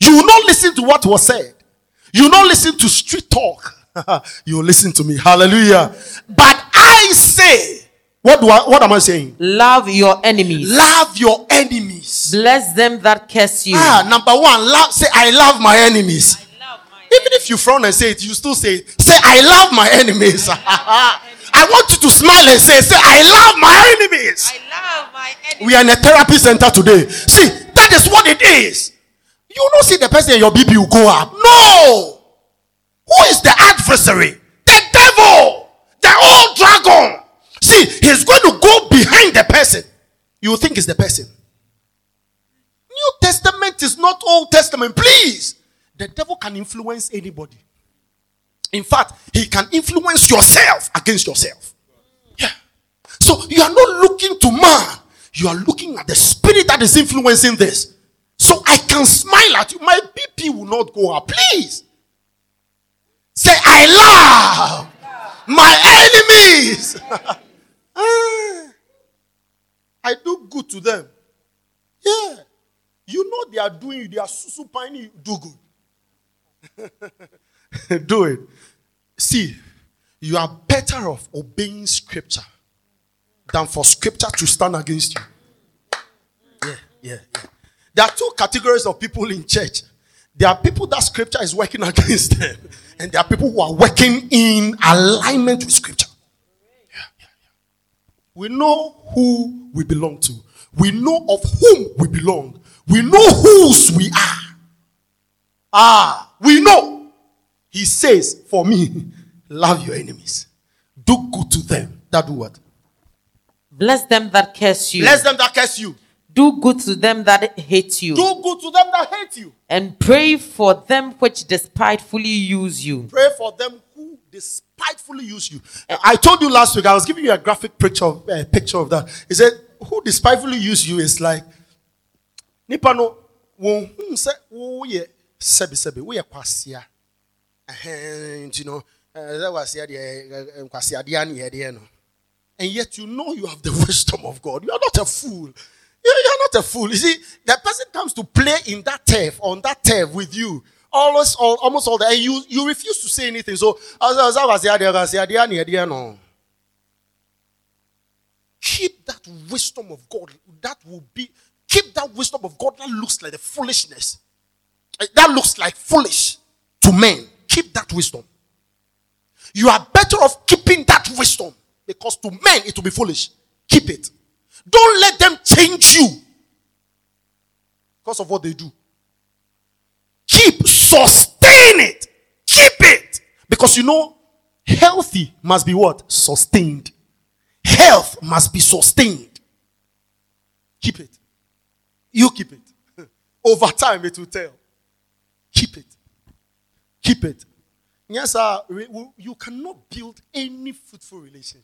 You will not listen to what was said. You will not listen to street talk. You will listen to me. Hallelujah. But I say. What do I, what am I saying? Love your enemies. Love your enemies. Bless them that curse you. Ah, number one, love, say, I love my enemies. I love my Even enemies. If you frown and say it, you still say it. Say, I love my enemies. I, love my enemies. I want you to smile and say, say, I love my enemies. I love my enemies. We are in a therapy center today. See, that is what it is. You don't see the person, your B P will go up. No. Who is the adversary? The devil. The old dragon. See, he's going to go behind the person. You think it's the person. New Testament is not Old Testament. Please. The devil can influence anybody. In fact, he can influence yourself against yourself. Yeah. So you are not looking to man. You are looking at the spirit that is influencing this. So I can smile at you. My B P will not go up. Please. Say, I love my enemies. Ah, I do good to them. Yeah. You know they are doing you. They are supine. Do good. Do it. See, you are better off obeying scripture than for scripture to stand against you. Yeah, yeah, yeah. There are two categories of people in church. There are people that scripture is working against them. And there are people who are working in alignment with scripture. We know who we belong to. We know of whom we belong. We know whose we are. Ah, we know. He says, for me, love your enemies. Do good to them. That do what? Bless them that curse you. Bless them that curse you. Do good to them that hate you. Do good to them that hate you. And pray for them which despitefully use you. Pray for them who despitefully Despitefully use you. I told you last week, I was giving you a graphic picture of, uh, picture of that. He said, who despitefully use you is like, Nipano, you know, and yet you know you have the wisdom of God. You are not a fool. You are not a fool. You see, the person comes to play in that turf, on that turf with you. Almost all, almost all the, and you, you refuse to say anything. So, keep that wisdom of God. That will be, keep that wisdom of God that looks like the foolishness. That looks like foolish to men. Keep that wisdom. You are better off keeping that wisdom because to men it will be foolish. Keep it. Don't let them change you because of what they do. Keep, sustain it. Keep it. Because you know, healthy must be what? Sustained. Health must be sustained. Keep it. You keep it. Over time, it will tell. Keep it. Keep it. Yes, sir, you cannot build any fruitful relationship.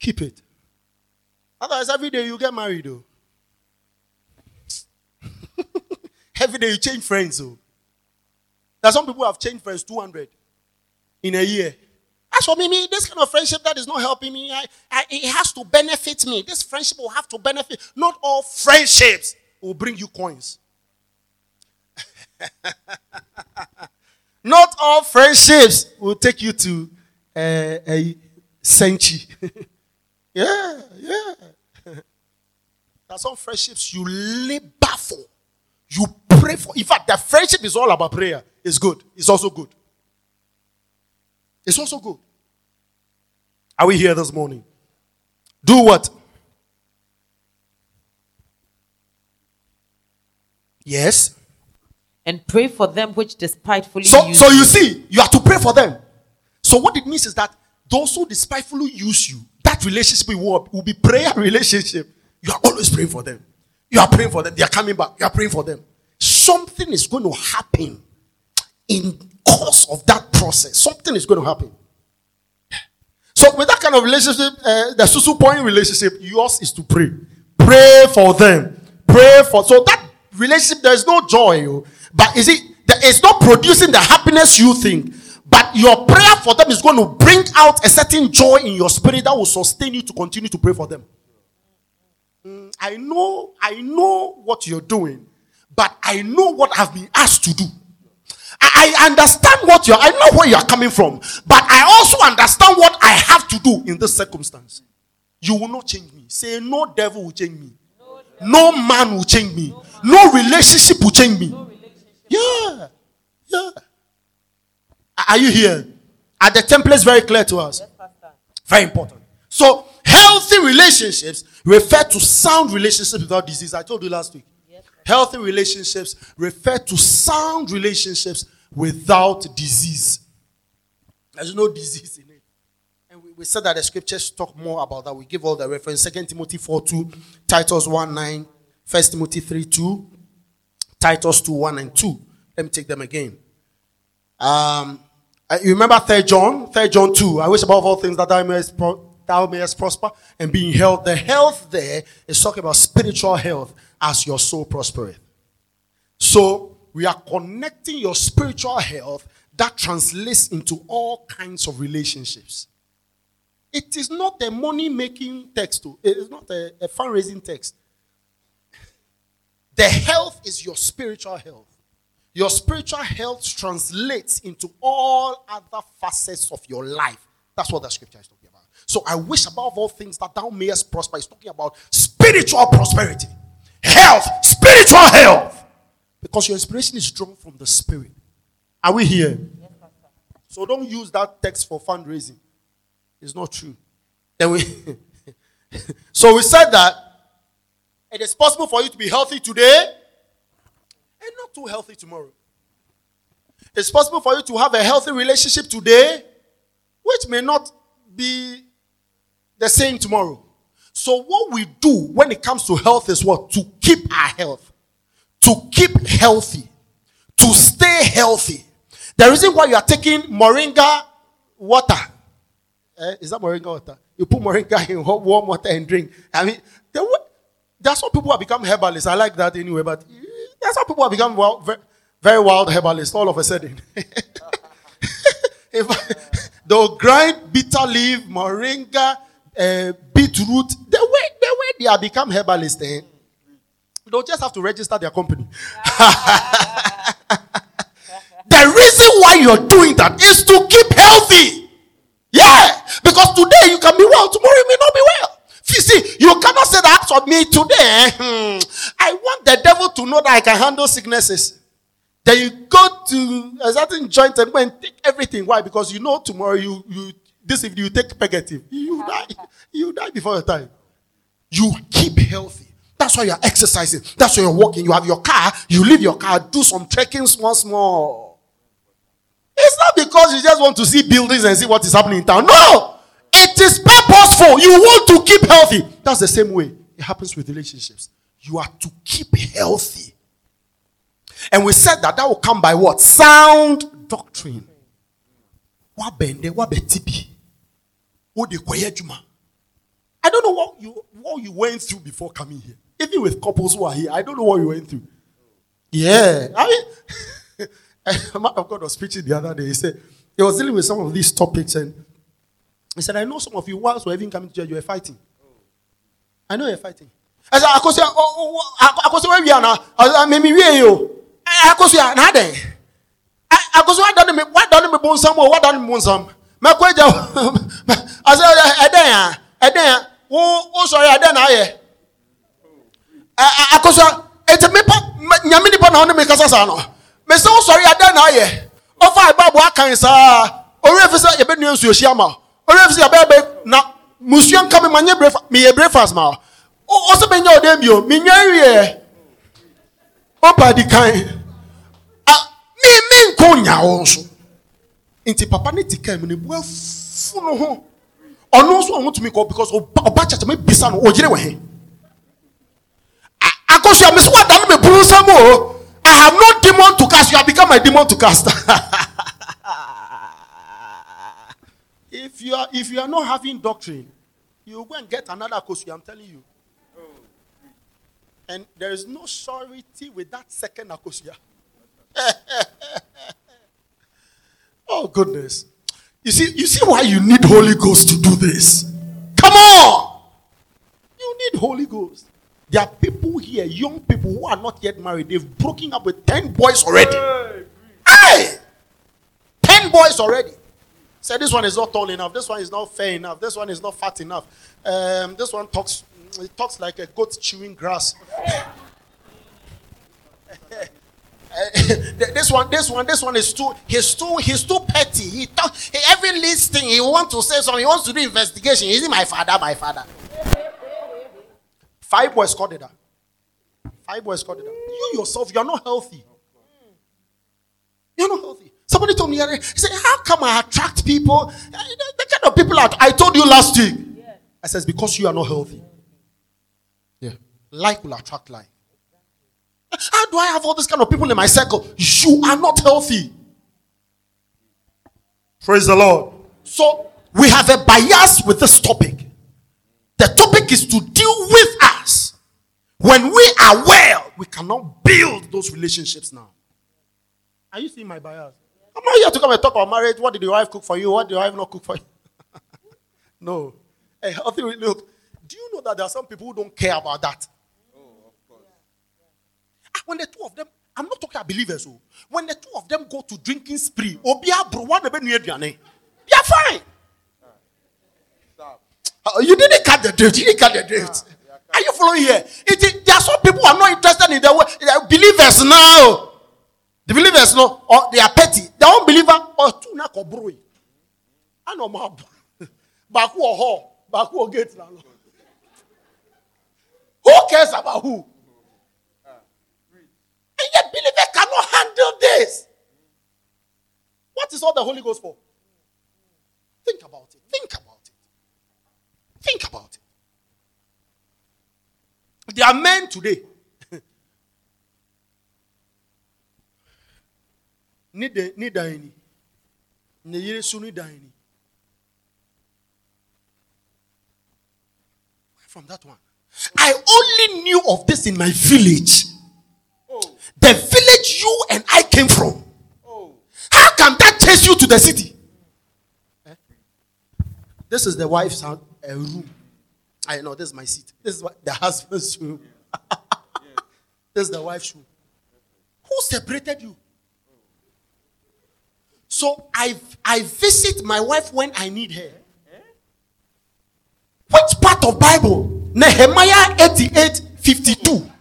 Keep it. Otherwise, every day you get married, though. Every day you change friends. Oh. There are some people who have changed friends two hundred in a year. As for me, me, this kind of friendship that is not helping me, I, I, it has to benefit me. This friendship will have to benefit. Not all friendships will bring you coins. Not all friendships will take you to uh, a century. Yeah, yeah. There are some friendships you labor for. You pray for. In fact, that friendship is all about prayer. It's good. It's also good. It's also good. Are we here this morning? Do what? Yes. And pray for them which despitefully so, use you. So you see, you have to pray for them. So what it means is that those who despitefully use you, that relationship will, will be prayer relationship. You are always praying for them. You are praying for them. They are coming back. You are praying for them. Something is going to happen in course of that process. Something is going to happen. So with that kind of relationship, uh, the susu point relationship, yours is to pray. Pray for them. Pray for... So that relationship, there is no joy. But is it... It's not producing the happiness you think. But your prayer for them is going to bring out a certain joy in your spirit that will sustain you to continue to pray for them. Mm, I know... I know what you're doing. But I know what I've been asked to do. I understand what you're, I know where you're coming from, but I also understand what I have to do in this circumstance. You will not change me. Say, no devil will change me. No, no man will change me. No, no relationship will change me. No yeah. Yeah. Are you here? Are the templates very clear to us? Yes, very important. So, healthy relationships refer to sound relationships without disease. I told you last week. Healthy relationships refer to sound relationships without disease. There's no disease in it. And we, we said that the scriptures talk more about that. We give all the reference. Second Timothy four two, Titus one nine, First Timothy three two, Titus two one and two. Let me take them again. Um, you remember Third John? Third John two. I wish above all things that thou mayest pro- thou mayest prosper and be in health. The health there is talking about spiritual health. As your soul prospereth. So, we are connecting your spiritual health that translates into all kinds of relationships. It is not a money-making text. It is not a, a fundraising text. The health is your spiritual health. Your spiritual health translates into all other facets of your life. That's what the scripture is talking about. So, I wish above all things that thou mayest prosper. It's talking about spiritual prosperity. Health, spiritual health, because your inspiration is drawn from the spirit. Are we here? Yes, so don't use that text for fundraising. It's not true. Then we so we said that it is possible for you to be healthy today and not too healthy tomorrow. It's possible for you to have a healthy relationship today, which may not be the same tomorrow. So what we do when it comes to health is what? To keep our health. To keep healthy. To stay healthy. The reason why you are taking moringa water. Eh, is that moringa water? You put moringa in hot, warm water and drink. I mean, they, that's how people have become herbalists. I like that anyway, but that's how people have become wild, very, very wild herbalists all of a sudden. if, they'll grind bitter leaf, moringa, Uh, beetroot, the way, the way they have become herbalists, eh? They'll just have to register their company. The reason why you're doing that is to keep healthy. Yeah, because today you can be well, tomorrow you may not be well. You see, you cannot say that for me today. Hmm, I want the devil to know that I can handle sicknesses. Then you go to a certain joint and go and take everything. Why? Because you know tomorrow you you. This if you take purgative, you die. You die before your time. You keep healthy. That's why you're exercising. That's why you're walking. You have your car. You leave your car. Do some trekking small, small. It's not because you just want to see buildings and see what is happening in town. No! It is purposeful. You want to keep healthy. That's the same way it happens with relationships. You are to keep healthy. And we said that that will come by what? Sound doctrine. Wabende, wabetibi. I don't know what you what you went through before coming here. Even with couples who are here, I don't know what you went through. Yeah. I mean, a man of God was preaching the other day. He said, he was dealing with some of these topics and he said, I know some of you whilst were even coming to church, you were fighting. I know you're fighting. I said, I could say, oh, I could say, where we are now. I mean, we are you. I could say, I'm there. I could say, why don't we bone some more? Why don't we bone some? I said, I then, oh, sorry, I then, I, I, I, I, it's a mipon, make us on. Miss, oh, sorry, I then, I, oh, five, Bob, what can I or if it's a bit news to Shama, or if it's a baby, now, Monsieur coming, my neighbor, me a breakfast now. Oh, also, been your debut, me, yeah, oh, paddy kind. Me, me, Konya also. Inti papa ni tika emu ni bua funo ho. Ono so want to make up because oba church me bisa no ojire we. I go say me so da me buru sam o. I have no demon to cast. You have become my demon to cast. If you are if you are not having doctrine, you go and get another course, I'm telling you. Oh. And there is no surety with that second akosia. Oh goodness. You see, you see why you need Holy Ghost to do this. Come on. You need Holy Ghost. There are people here, young people who are not yet married. They've broken up with ten boys already. Hey! Hey! Ten boys already. Say, so this one is not tall enough. This one is not fair enough. This one is not fat enough. Um, this one talks it talks like a goat chewing grass. this one, this one, this one is too, he's too, he's too petty. He talk, he, every least thing he wants to say something, he wants to do investigation. Is he my father, my father? Five boys caught it up. Five boys caught it up. You yourself, you're not healthy. You're not healthy. Somebody told me, he said, how come I attract people? The kind of people out. I told you last week. Yeah. I said, because you are not healthy. Yeah. Like will attract like. How do I have all these kind of people in my circle? You are not healthy. Praise the Lord. So, we have a bias with this topic. The topic is to deal with us. When we are well, we cannot build those relationships now. Are you seeing my bias? I'm not here to come and talk about marriage. What did your wife cook for you? What did your wife not cook for you? No. Hey, look, do you know that there are some people who don't care about that? When the two of them, I'm not talking about believers, oh. When the two of them go to drinking spree, mm-hmm. They are fine. Stop. Uh, you didn't cut the drift. You didn't cut the drift. Yeah, are you following here? It is, there are some people who are not interested in their way. Believers now. The believers now, or they are petty. They are unbeliever or two na kobroy. I know my Baku or ho, Baku or gate. Who cares about who? And yet believers cannot handle this. What is all the Holy Ghost for? Think about it. Think about it. Think about it. There are men today. Neither any. Neither sooner than any. From that one. I only knew of this in my village. The village you and I came from. Oh. How can that chase you to the city? Eh? This is the wife's uh, room. I know, this is my seat. This is the husband's room. Yeah. Yeah. This is the wife's room. Who separated you? So I I visit my wife when I need her. Eh? Which part of Bible? Nehemiah eighty-eight fifty-two.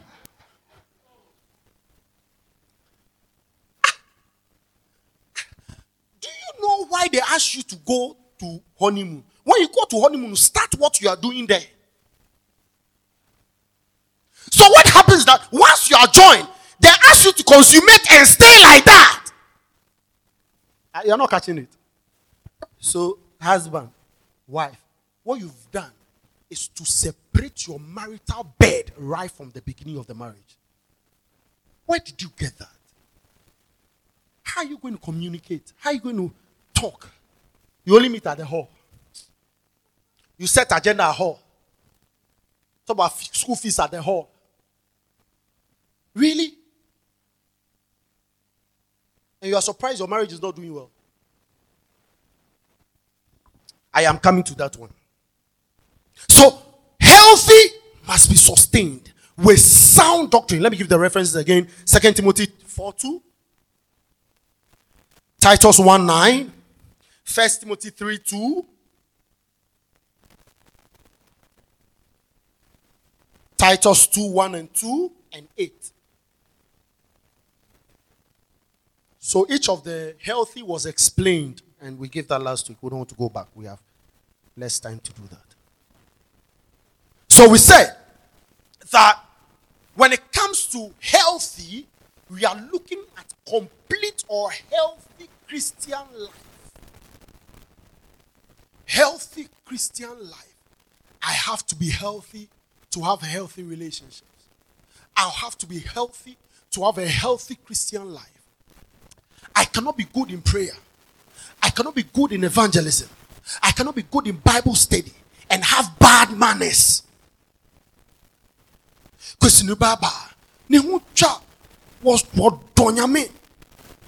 Why they ask you to go to honeymoon. When you go to honeymoon, start what you are doing there. So what happens that once you are joined, they ask you to consummate and stay like that. You are not catching it. So husband, wife, what you've done is to separate your marital bed right from the beginning of the marriage. Where did you get that? How are you going to communicate? How are you going to talk? You only meet at the hall. You set agenda at hall. Talk about school fees at the hall. Really? And you are surprised your marriage is not doing well. I am coming to that one. So, healthy must be sustained with sound doctrine. Let me give the references again. Second Timothy four two. Titus one nine. First Timothy three two. Titus two one and two and eight. So each of the healthy was explained, and we gave that last week. We don't want to go back. We have less time to do that. So we said that when it comes to healthy, we are looking at complete or healthy Christian life. Healthy Christian life. I have to be healthy to have healthy relationships. I'll have to be healthy to have a healthy Christian life. I cannot be good in prayer. I cannot be good in evangelism. I cannot be good in Bible study and have bad manners. Kwesinu baba ni huncha was what donyame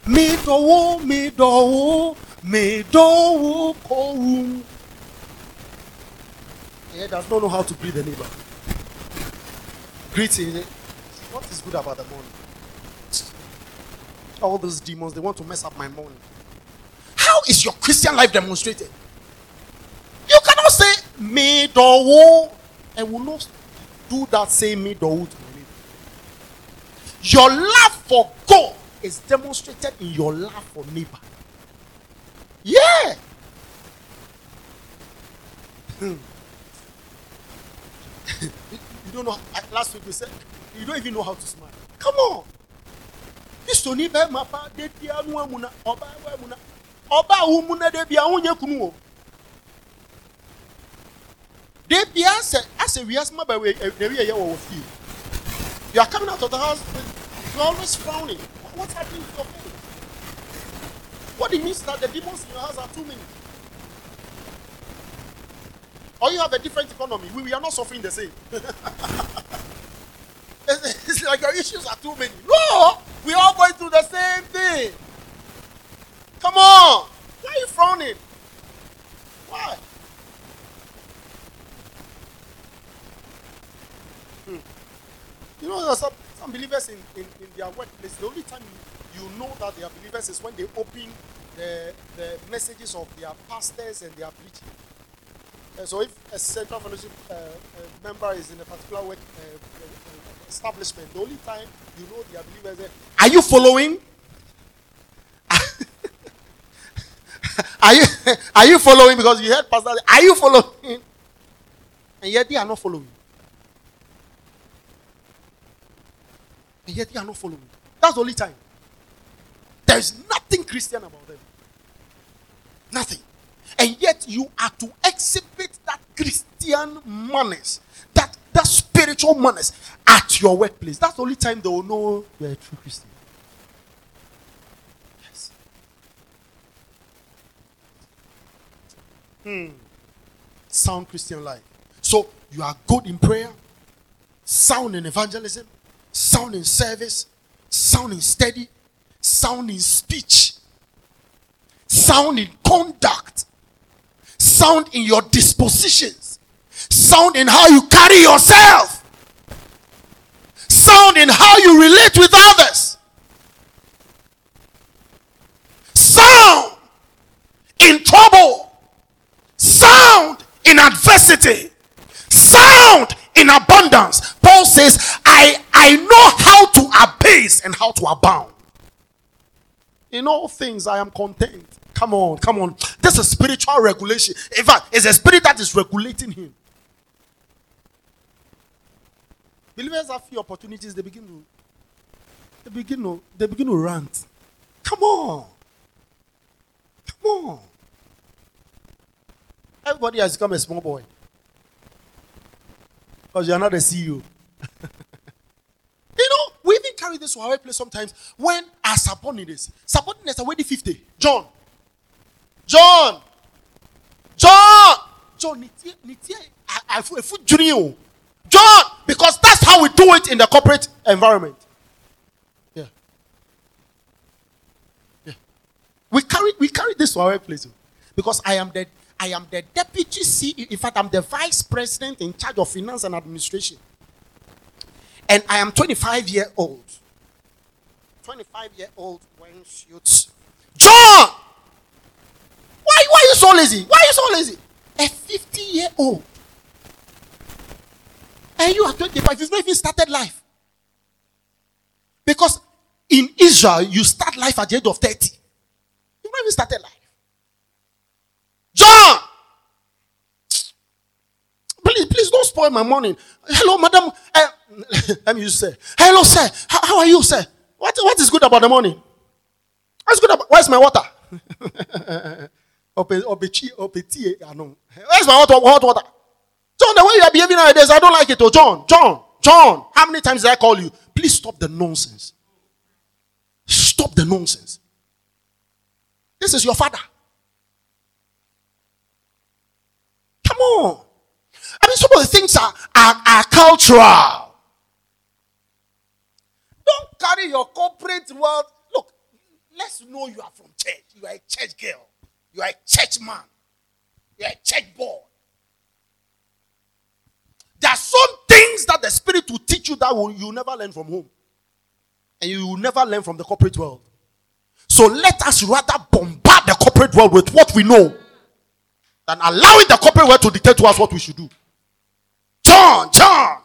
me do wo me do wo me do wo ko. He does not know how to greet the neighbor. Greeting. What is good about the morning? All those demons, they want to mess up my morning. How is your Christian life demonstrated? You cannot say me do wo and will not do that same me do wo to my neighbor. Your love for God is demonstrated in your love for neighbor. Yeah. Hmm. You don't know. Last week we said you don't even know how to smile. Come on. This to never mapa de bia no amuna oba amuna oba umuna de bia onye kunu o. De bia said as a we asma by way the way you feel. You are coming out of the house, you are always frowning. What's happening to your face? What it means that the demons in your house are too many. Or you have a different economy. We, we are not suffering the same. it's, it's like your issues are too many. No! We all going through the same thing. Come on! Why are you frowning? Why? Hmm. You know, there are some, some believers in, in, in their workplace. The only time you, you know that they are believers is when they open the, the messages of their pastors and their preaching. So if a Central Fellowship uh, a member is in a particular work, uh, establishment, the only time you know the believers are, are you following? are you are you following? Because you heard Pastor, are you following? And yet they are not following. And yet they are not following. That's the only time. There is nothing Christian about them. Nothing. And yet you are to exhibit that Christian manners, that, that spiritual manners at your workplace. That's the only time they will know you are a true Christian. Yes. Hmm. Sound Christian life. So you are good in prayer, sound in evangelism, sound in service, sound in study, sound in speech, sound in conduct. Sound in your dispositions. Sound in how you carry yourself. Sound in how you relate with others. Sound in trouble. Sound in adversity. Sound in abundance. Paul says, I, I know how to abase and how to abound. In all things I am content. Come on, come on. This is spiritual regulation. In fact, it's a spirit that is regulating him. Believers have few opportunities. They begin to, they begin to, they begin to rant. Come on, come on. Everybody has become a small boy because you are not a C E O. You know, we even carry this to our place sometimes when our subordinates, subordinates are already fifty. John. John, John, John, I food junior. John, because that's how we do it in the corporate environment. Yeah, yeah. We carry we carry this to our place because I am the I am the deputy C E O. In fact, I'm the vice president in charge of finance and administration, and I am twenty-five year old. twenty-five year old when shoots John. Why, why are you so lazy? Why are you so lazy? A fifty-year-old. And you are twenty-five. You've not even started life. Because in Israel, you start life at the age of thirty. You've not even started life. John! Please, please don't spoil my morning. Hello, madam. Uh, let me just say. Hello, sir. How, how are you, sir? What, what is good about the morning? What's good about... Where's my water? Where's my hot, hot water? John, the way you are behaving nowadays, I don't like it. Oh, John, John, John, how many times did I call you? Please stop the nonsense. Stop the nonsense. This is your father. on. I mean, some of the things are, are, are cultural. Don't carry your corporate world. Look, let's know you are from church. You are a church girl. You are a church man. You are a church boy. There are some things that the Spirit will teach you that will, you'll never learn from home. And you will never learn from the corporate world. So let us rather bombard the corporate world with what we know than allowing the corporate world to dictate to us what we should do. John, John.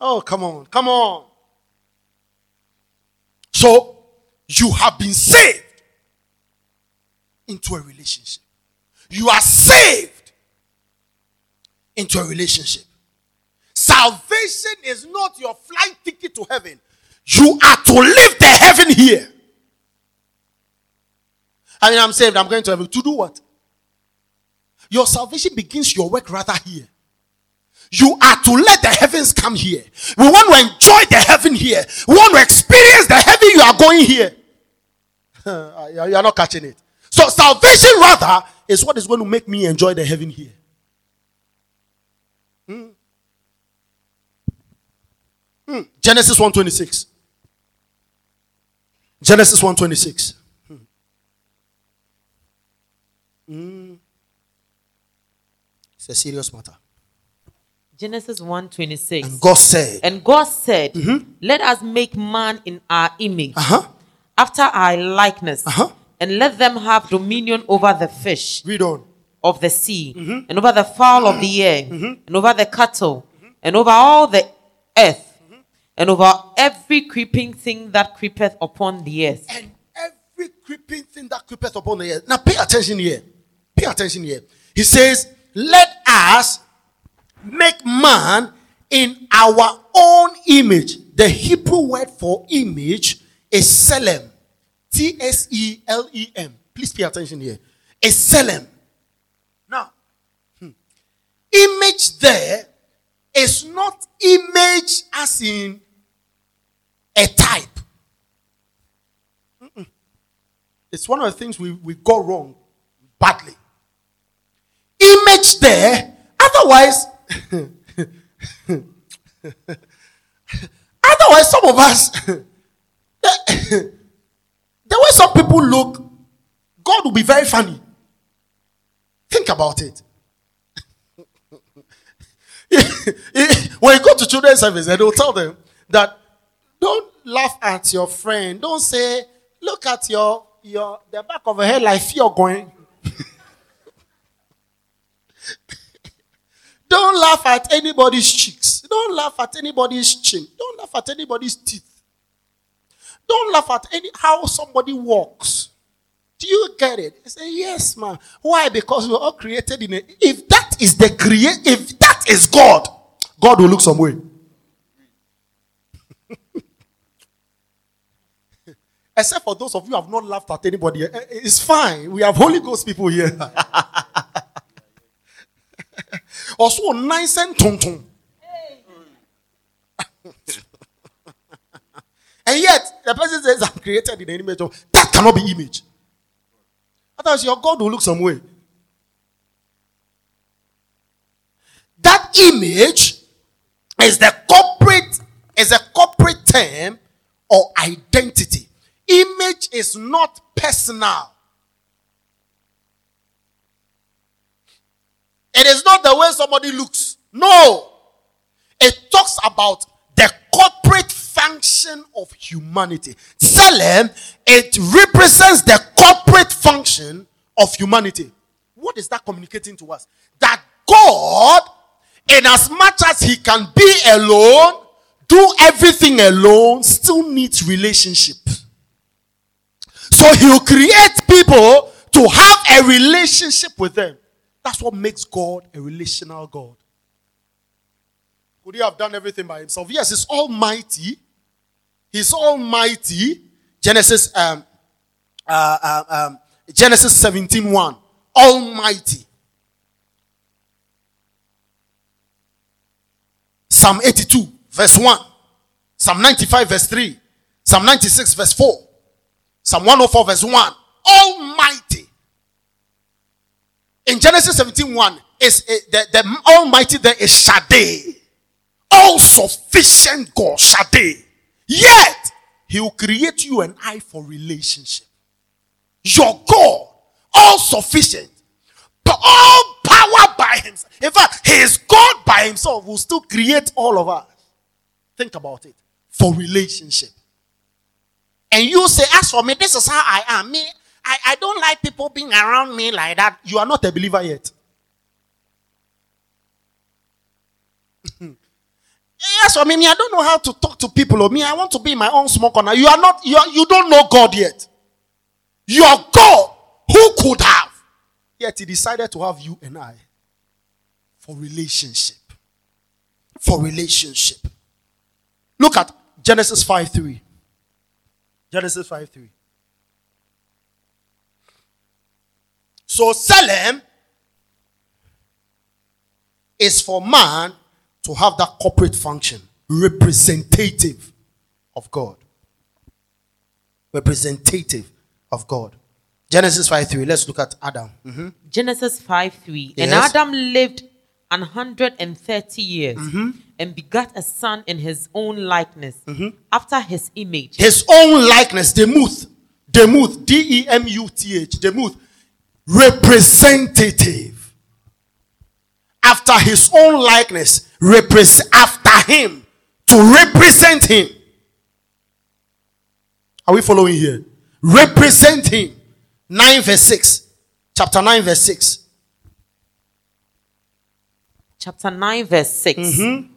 Oh, come on, come on. So, you have been saved into a relationship. You are saved into a relationship. Salvation is not your flight ticket to heaven. You are to live the heaven here. I mean, I'm saved. I'm going to heaven. To do what? Your salvation begins your work rather here. You are to let the heavens come here. We want to enjoy the heaven here. We want to experience the heaven you are going here. You are not catching it. So salvation rather is what is going to make me enjoy the heaven here. Hmm. Hmm. Genesis one twenty-six. Genesis one twenty-six. Hmm. Hmm. It's a serious matter. Genesis one twenty-six. And God said. And God said, mm-hmm. Let us make man in our image, uh-huh. after our likeness, uh-huh. and let them have dominion over the fish Read on. Of the sea, mm-hmm. and over the fowl of the air, mm-hmm. and over the cattle, mm-hmm. and over all the earth, mm-hmm. and over every creeping thing that creepeth upon the earth. And every creeping thing that creepeth upon the earth. Now pay attention here. Pay attention here. He says, let us make man in our own image. The Hebrew word for image is selem. T S E L E M. Please pay attention here. Is selem. Now, hmm. image there is not image as in a type. Mm-mm. It's one of the things we, we got wrong badly. Image there, otherwise... Otherwise, some of us, the, the way some people look, God will be very funny. Think about it. When you go to children's service, they will tell them that don't laugh at your friend. Don't say, look at your your the back of her head like fear going. Don't laugh at anybody's cheeks. Don't laugh at anybody's chin. Don't laugh at anybody's teeth. Don't laugh at any how somebody walks. Do you get it? I say, yes, ma'am. Why? Because we're all created in a... If that is the create, if that is God, God will look some way. Except for those of you who have not laughed at anybody. It's fine. We have Holy Ghost people here. Also nice and tonton. Hey. And yet, the person says, I'm created in the image of... That cannot be image. Otherwise, your God will look some way. That image is the corporate, is a corporate term or identity. Image is not personal. It is not the way somebody looks. No. It talks about the corporate function of humanity. Selem, it represents the corporate function of humanity. What is that communicating to us? That God, in as much as he can be alone, do everything alone, still needs relationship. So he'll create people to have a relationship with them. That's what makes God a relational God. Could he have done everything by himself? Yes, he's almighty. He's almighty. Genesis um, uh, um, Genesis seventeen one. Almighty. Psalm eighty-two verse one. Psalm ninety-five verse three. Psalm ninety-six verse four. Psalm one oh four verse one. Almighty. In Genesis seventeen one, is a, the, the Almighty there is Shaddai, all-sufficient God, Shaddai. Yet He will create you and I for relationship. Your God, all-sufficient, all power by Himself. In fact, He is God by Himself, will still create all of us. Think about it, for relationship. And you say, as for me, this is how I am. Me, I, I don't like people being around me like that. You are not a believer yet. As for me, me, I don't know how to talk to people. Or me, I want to be in my own small corner. You are not. You, are, you don't know God yet. Your God, who could have, yet He decided to have you and I for relationship. For relationship. Look at Genesis five three. Genesis five three. So Salem is for man to have that corporate function, representative of God. Representative of God. Genesis five three. Let's look at Adam. Mm-hmm. Genesis five three. Yes. And Adam lived An hundred and thirty years, mm-hmm. and begat a son in his own likeness, mm-hmm. after his image. His own likeness, Demuth, Demuth, D E M U T H, Demuth, representative. After his own likeness, repres- after him, to represent him. Are we following here? Represent him. Nine verse six, chapter nine verse six. Chapter nine, verse six. Mm-hmm.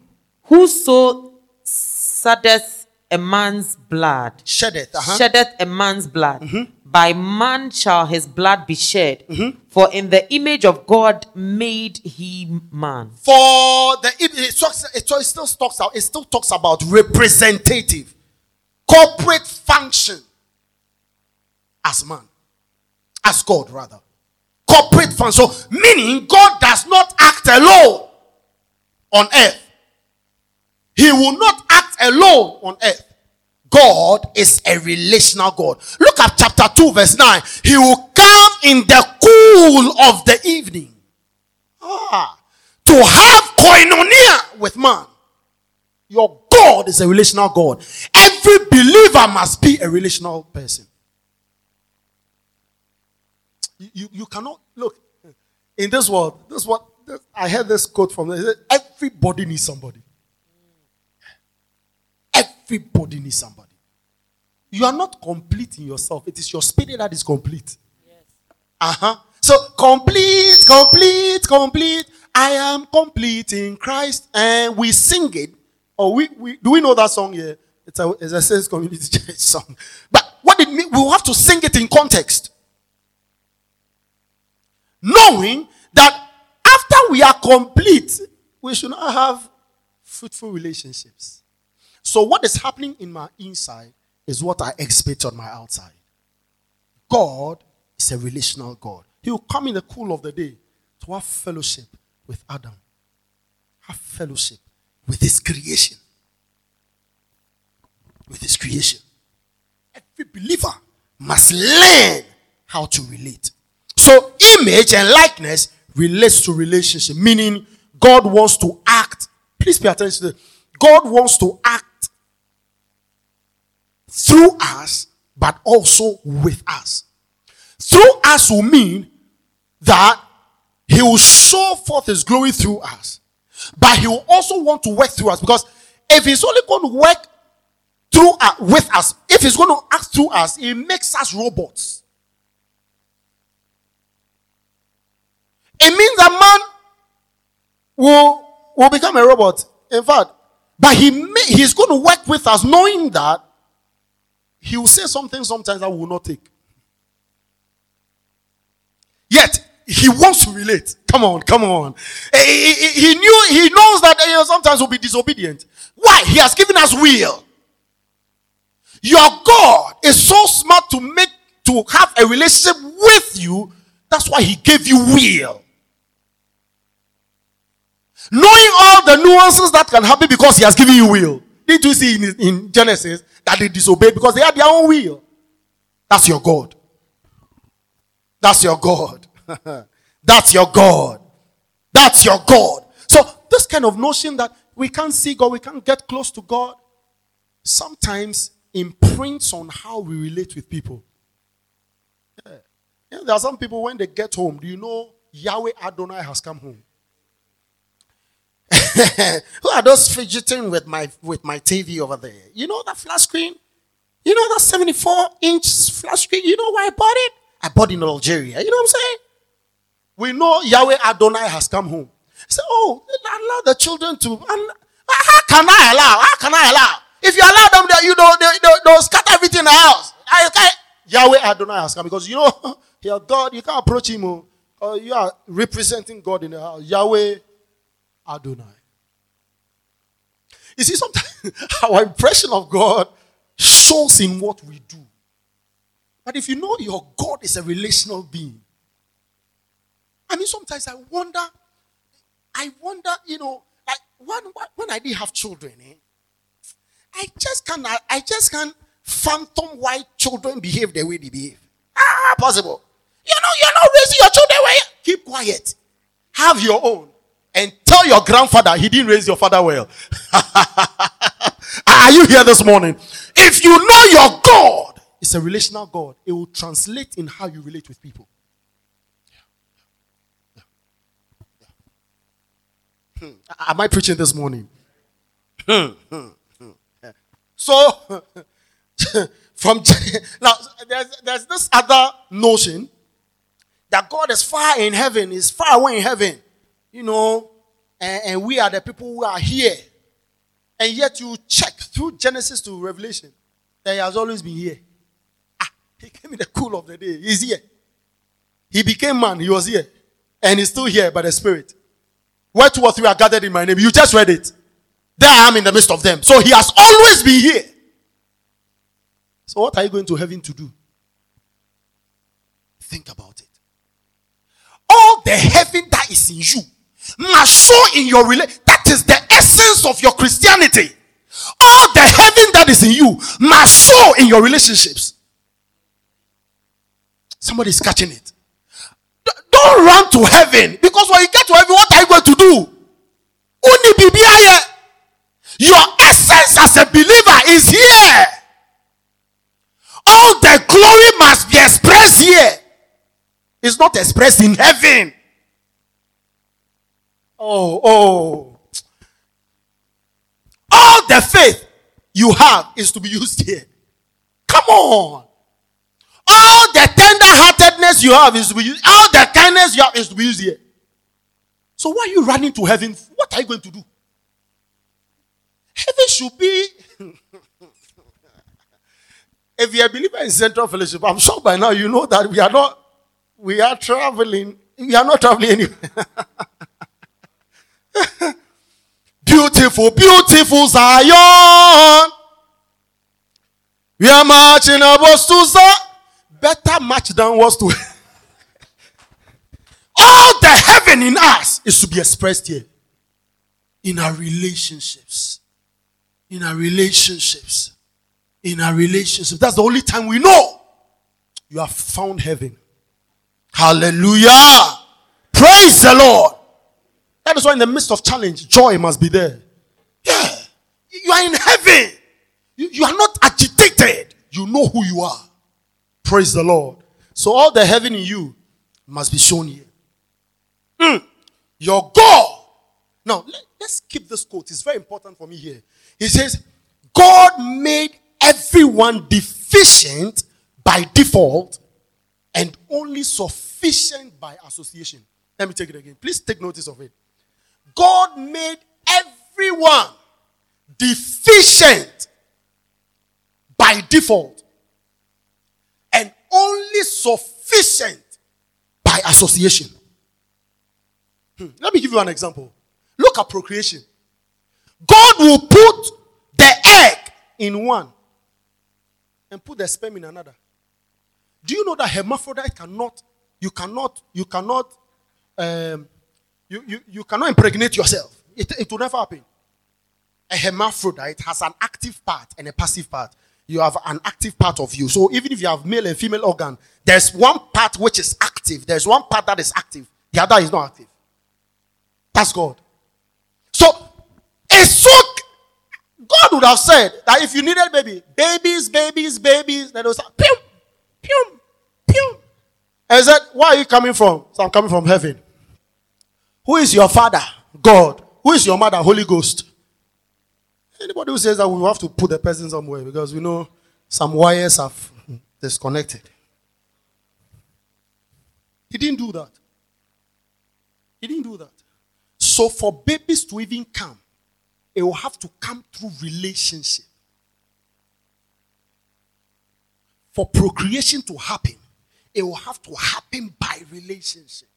Whoso sheddeth a man's blood, sheddeth, uh-huh. sheddeth a man's blood, mm-hmm. by man shall his blood be shed. Mm-hmm. For in the image of God made he man. For the it, it, talks, it still talks out. It still talks about representative, corporate function as man, as God rather. Corporate function, so meaning God does not act alone on earth. He will not act alone on earth. God is a relational God. Look at chapter two, verse nine. He will come in the cool of the evening, ah, to have koinonia with man. Your God is a relational God. Every believer must be a relational person. You, you cannot look in this world. This what I heard this quote from. Everybody needs somebody. Everybody needs somebody. You are not complete in yourself. It is your spirit that is complete. Yes. Uh huh. So complete, complete, complete. I am complete in Christ, and we sing it. Or we, we do we know that song here? It's a it's a Saints Community Church song. But what it means, we have to sing it in context. Knowing that after we are complete, we should not have fruitful relationships. So what is happening in my inside is what I expect on my outside. God is a relational God. He will come in the cool of the day to have fellowship with Adam. Have fellowship with his creation. With his creation. Every believer must learn how to relate. So image and likeness relates to relationship, meaning God wants to act. Please pay attention to this. God wants to act through us, but also with us. Through us will mean that He will show forth His glory through us. But He will also want to work through us, because if He's only going to work through us, with us, if He's going to act through us, He makes us robots. It means that man will, will become a robot. In fact, but he may, he's going to work with us, knowing that he will say something sometimes that we will not take. Yet he wants to relate. Come on, come on. He, he, he knew, he knows that you know, sometimes we'll be disobedient. Why? He has given us will. Your God is so smart to make to have a relationship with you. That's why he gave you will. Knowing all the nuances that can happen because he has given you will. Did you see in, in Genesis that they disobeyed because they had their own will? That's your God. That's your God. That's your God. That's your God. So this kind of notion that we can't see God, we can't get close to God, sometimes imprints on how we relate with people. Yeah. You know, there are some people, when they get home, do you know Yahweh Adonai has come home? Who are those fidgeting with my with my T V over there? You know that flat screen? You know that seventy-four inch flat screen? You know why I bought it? I bought it in Algeria. You know what I'm saying? We know Yahweh Adonai has come home. Say, so, oh, allow the children to. How can I allow? How can I allow? If you allow them, they, you know, they, they, they'll scatter everything else. I can't. Yahweh Adonai has come, because you know your God. You can't approach him. Oh, you are representing God in the house. Yahweh Adonai. You see, sometimes our impression of God shows in what we do. But if you know your God is a relational being, I mean, sometimes I wonder, I wonder, you know, like when, when I did have children, eh, I just can't, I just can't phantom why children behave the way they behave. Ah, possible. You know, you're not raising your children well. Keep quiet. Have your own. And tell your grandfather he didn't raise your father well. Are you here this morning? If you know your God, it's a relational God, it will translate in how you relate with people. Yeah. Yeah. Yeah. Hmm. Am I preaching this morning? Hmm. Hmm. Hmm. Yeah. So, from now, there's, there's this other notion that God is far in heaven, is far away in heaven. You know, and, and we are the people who are here. And yet you check through Genesis to Revelation that he has always been here. Ah, he came in the cool of the day. He's here. He became man. He was here. And he's still here by the Spirit. Where two or three are gathered in my name. You just read it. There I am in the midst of them. So he has always been here. So what are you going to heaven to do? Think about it. All the heaven that is in you must show in your relation. That is the essence of your Christianity. All the heaven that is in you must show in your relationships. Somebody is catching it. D- don't run to heaven, because when you get to heaven, what are you going to do? Your essence as a believer is here. All the glory must be expressed here. It's not expressed in heaven. Oh, oh. All the faith you have is to be used here. Come on. All the tender-heartedness you have is to be used. All the kindness you have is to be used here. So why are you running to heaven? What are you going to do? Heaven should be... If you're a believer in Central Fellowship, I'm sure by now you know that we are not... We are traveling. We are not traveling anywhere. Beautiful, beautiful Zion. We are marching upwards to Zion. Better march downwards to. All the heaven in us is to be expressed here. In our relationships. In our relationships. In our relationships. That's the only time we know you have found heaven. Hallelujah. Praise the Lord. That is why in the midst of challenge, joy must be there. Yeah. You are in heaven. You, you are not agitated. You know who you are. Praise the Lord. So all the heaven in you must be shown here. Mm. Your God. Now, let, let's keep this quote. It's very important for me here. He says, God made everyone deficient by default and only sufficient by association. Let me take it again. Please take notice of it. God made everyone deficient by default and only sufficient by association. Hmm. Let me give you an example. Look at procreation. God will put the egg in one and put the sperm in another. Do you know that hermaphrodite cannot, you cannot, you cannot, um, you, you, you cannot impregnate yourself. It, it will never happen. A hermaphrodite has an active part and a passive part. You have an active part of you. So even if you have male and female organ, there's one part which is active. There's one part that is active. The other is not active. That's God. So, a soak, God would have said that if you needed baby, babies, babies, babies, then it was like, pew, pew, pew. And he said, where are you coming from? So I'm coming from heaven. Who is your father? God. Who is your mother? Holy Ghost. Anybody who says that, we have to put the person somewhere because we know some wires have disconnected. He didn't do that. He didn't do that. So for babies to even come, it will have to come through relationship. For procreation to happen, it will have to happen by relationship.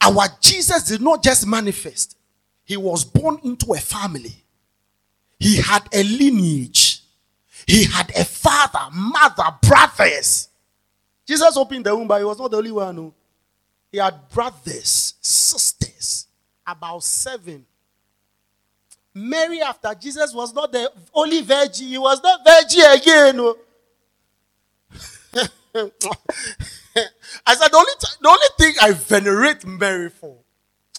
Our Jesus did not just manifest. He was born into a family. He had a lineage. He had a father, mother, brothers. Jesus opened the womb, but he was not the only one. No. He had brothers, sisters, about seven. Mary, after Jesus, was not the only virgin. He was not virgin again. No. I said, the only, t- the only thing I venerate Mary for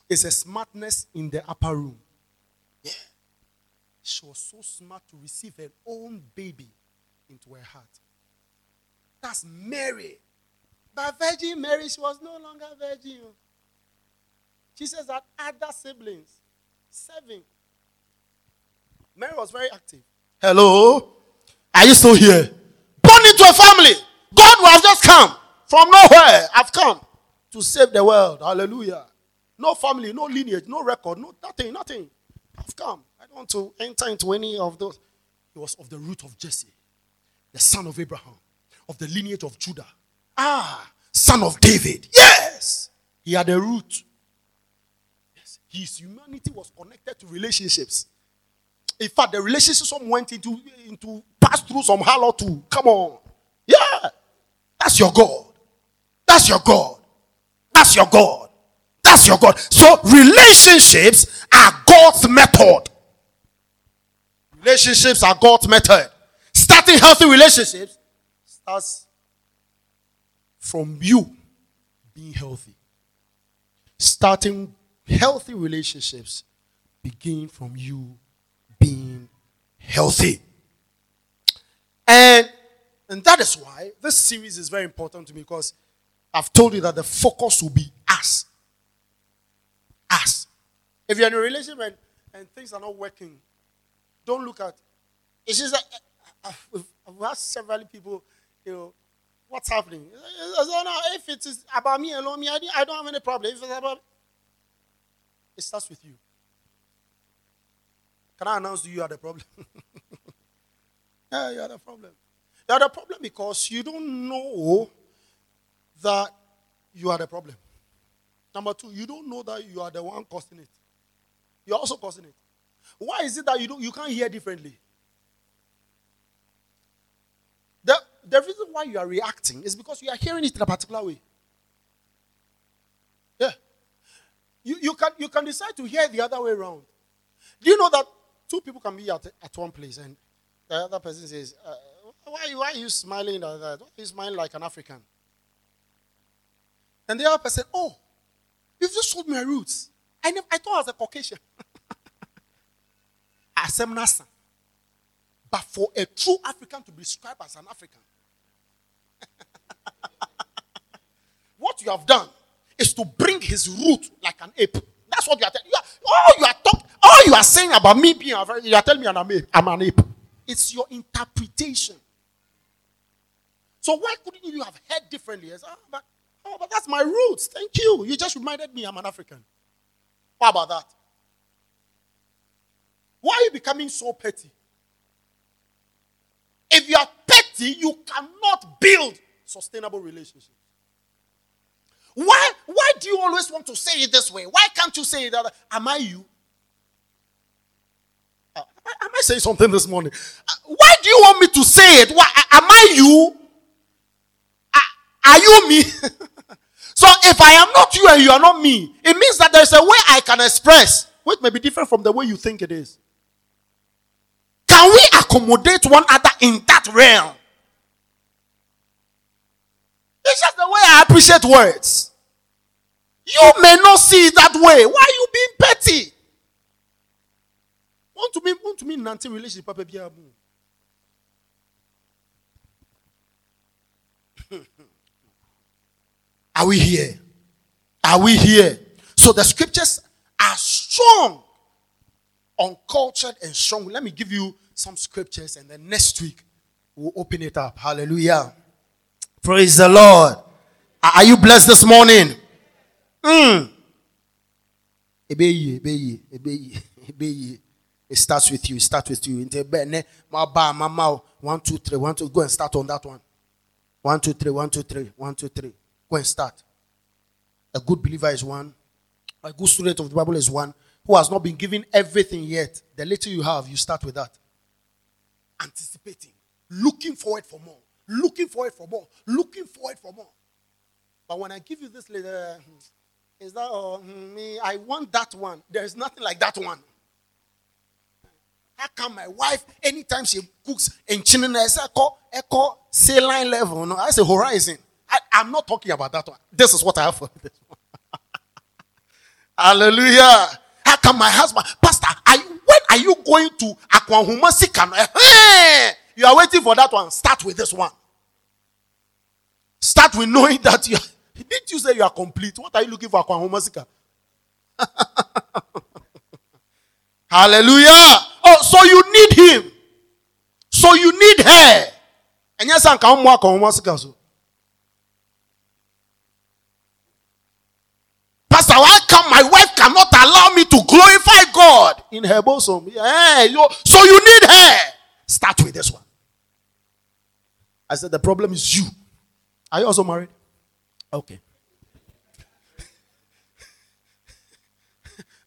is a smartness in the upper room. Yeah. She was so smart to receive her own baby into her heart. That's Mary. But Virgin Mary, she was no longer virgin. Jesus had other siblings. Seven. Mary was very active. Hello? Are you still here? Born into a family. God will have just come. From nowhere, I've come to save the world. Hallelujah. No family, no lineage, no record, no nothing, nothing. I've come. I don't want to enter into any of those. He was of the root of Jesse, the son of Abraham, of the lineage of Judah. Ah, son of David. Yes. He had a root. Yes. His humanity was connected to relationships. In fact, the relationship some went into, into passed through some hell or two. Come on. Yeah. That's your God. That's your God. That's your God. That's your God. So relationships are God's method. Relationships are God's method. Starting healthy relationships starts from you being healthy. Starting healthy relationships begin from you being healthy. And, and that is why this series is very important to me, because I've told you that the focus will be us. Us. If you're in a relationship and, and things are not working, don't look at. It's just that I've asked several people, you know, what's happening? It's, oh, no, if it is about me alone, me, I, I don't have any problem. If it's about, it starts with you. Can I announce to you you are the problem? Yeah, you are the problem. You are the problem because you don't know that you are the problem. Number two, you don't know that you are the one causing it. You are also causing it. Why is it that you don't, you can't hear differently? The, the reason why you are reacting is because you are hearing it in a particular way. Yeah. You, you, can, you can decide to hear it the other way around. Do you know that two people can be at, at one place and the other person says, uh, why, why are you smiling like that? Why are you smiling like an African? And the other person, oh, you've just showed my roots. I never, I thought I was a Caucasian. But for a true African to be described as an African, what you have done is to bring his root like an ape. That's what you are telling. Oh, you are talking. Oh, you are saying about me being African. You are telling me I'm an ape. I'm an ape. It's your interpretation. So why couldn't you have heard differently? Yes, oh, but. Oh, but that's my roots. Thank you. You just reminded me I'm an African. How about that? Why are you becoming so petty? If you are petty, you cannot build sustainable relationships. Why, why do you always want to say it this way? Why can't you say it that? Am I you? Uh, am I saying something this morning? Uh, why do you want me to say it? Why, am I you? Are you me? So if I am not you and you are not me, it means that there's a way I can express which may be different from the way you think it is. Can we accommodate one another in that realm? It's just the way I appreciate words. You may not see it that way. Why are you being petty? Want to be, want to be in anti relationship, Papa Biabu. Are we here? Are we here? So the scriptures are strong on cultured and strong. Let me give you some scriptures and then next week we'll open it up. Hallelujah. Praise the Lord. Are you blessed this morning? Mm. It starts with you. It starts with you. One, two, three. One, two. Go and start on that one. One, two, three. One, two, three. One, two, three. Go and start. A good believer is one. A good student of the Bible is one who has not been given everything yet. The little you have, you start with that. Anticipating. Looking forward for more. Looking forward for more. Looking forward for more. But when I give you this letter, is that oh, me? I want that one. There is nothing like that one. How come my wife, anytime she cooks in China, I call, I call, say line level. No, I say horizon. I, I'm not talking about that one. This is what I have for this one. Hallelujah. How come my husband, Pastor, I, when are you going to Aquahuma Sikano? Hey, you are waiting for that one. Start with this one. Start with knowing that you didn't you say you are complete. What are you looking for? Aquahuma Sika. Hallelujah. Oh, so you need him. So you need her. And yes, I can walk on Masika. Pastor, why come my wife cannot allow me to glorify God in her bosom? Yeah, you, so you need her. Start with this one. I said the problem is you. Are you also married? Okay.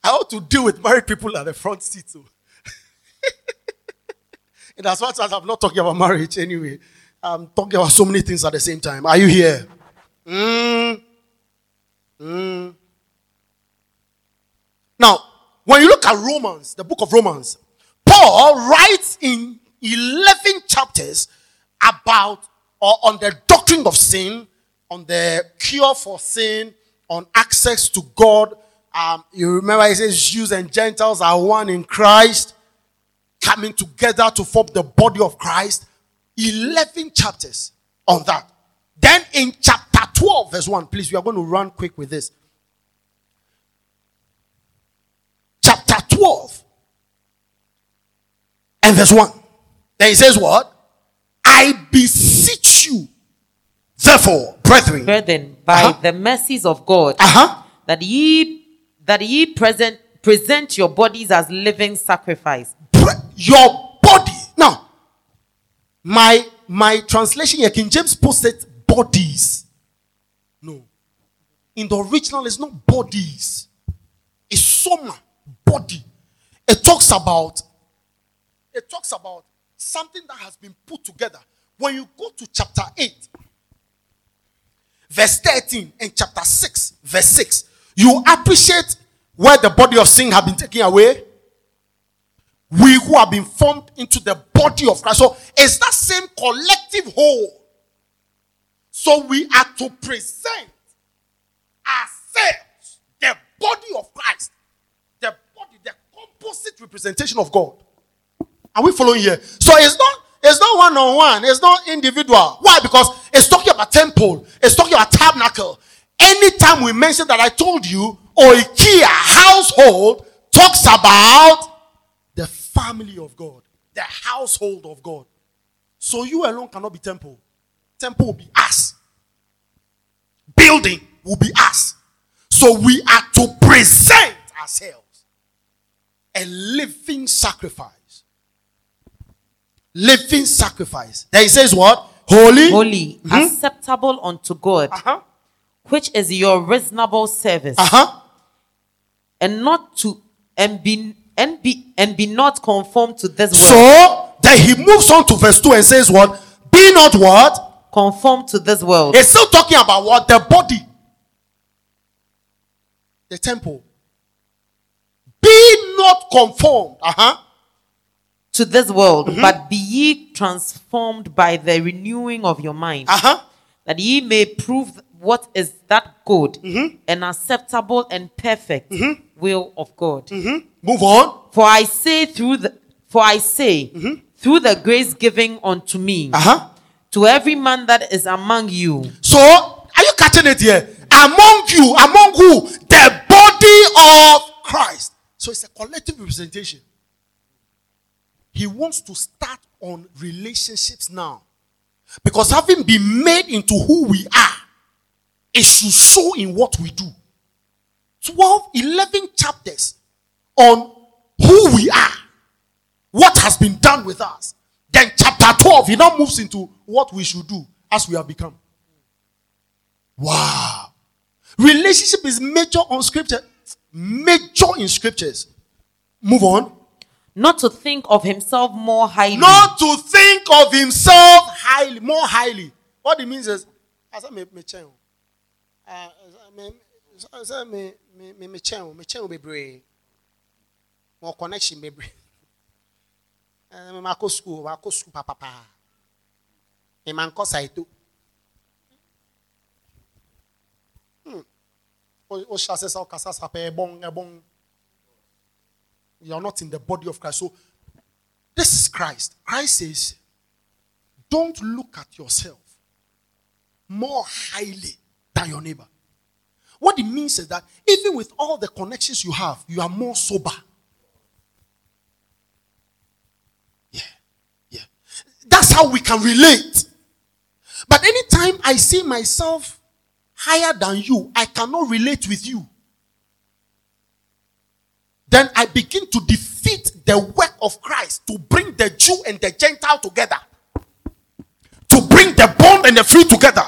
I ought to deal with married people at the front seat too. And as much as I'm not talking about marriage anyway, I'm talking about so many things at the same time. Are you here? Mm. Mm. Now, when you look at Romans, the book of Romans, Paul writes in eleven chapters about or on the doctrine of sin, on the cure for sin, on access to God. Um, you remember it says Jews and Gentiles are one in Christ, coming together to form the body of Christ. eleven chapters on that. Then in chapter twelve, verse one, please, we are going to run quick with this. Chapter twelve and verse one. Then it says what? I beseech you, therefore, brethren, brethren by uh-huh. the mercies of God, uh-huh. that ye that ye present present your bodies as living sacrifice. Bre- your body. Now, my my translation here, King James puts it bodies. No, in the original, it's not bodies. It's soma body. It talks about. It talks about. Something that has been put together. When you go to chapter eight, verse thirteen, and chapter six, verse six, you appreciate where the body of sin have been taken away. We who have been formed into the body of Christ. So it's that same collective whole. So we are to present ourselves, the body of Christ, the body, the composite representation of God. Are we following here? So it's not it's not one-on-one. It's not individual. Why? Because it's talking about temple. It's talking about tabernacle. Anytime we mention that I told you, Oikia, household, talks about the family of God. The household of God. So you alone cannot be temple. Temple will be us. Building will be us. So we are to present ourselves a living sacrifice. Living sacrifice. Then he says what? Holy. Holy. Mm-hmm. Acceptable unto God. Uh-huh. Which is your reasonable service. Uh-huh. And not to and be and be and be not conformed to this world. So then he moves on to verse two and says what? Be not what? Conformed to this world. It's still talking about what? The body. The temple. Be not conformed. Uh-huh. To this world, mm-hmm. but be ye transformed by the renewing of your mind, uh-huh. that ye may prove what is that good mm-hmm. and acceptable and perfect mm-hmm. will of God. Mm-hmm. Move on. For I say through the for I say mm-hmm. through the grace given unto me uh-huh. to every man that is among you. So are you catching it here? Among you, among who? The body of Christ. So it's a collective representation. He wants to start on relationships now. Because having been made into who we are, it should show in what we do. twelve, eleven chapters on who we are. What has been done with us. Then chapter twelve, he now moves into what we should do as we have become. Wow. Relationship is major on scripture. Major in scriptures. Move on. Not to think of himself more highly. Not to think of himself highly, more highly. What it means is, as I may change, as I may may change, may change be brave, more connection be brave. I may go school, I go school, papa, papa. I may go side too. Hmm. O o chases o casas hape bong bong. You are not in the body of Christ. So, this is Christ. Christ says, don't look at yourself more highly than your neighbor. What it means is that even with all the connections you have, you are more sober. Yeah, yeah. That's how we can relate. But anytime I see myself higher than you, I cannot relate with you. Then I begin to defeat the work of Christ to bring the Jew and the Gentile together. To bring the bond and the free together.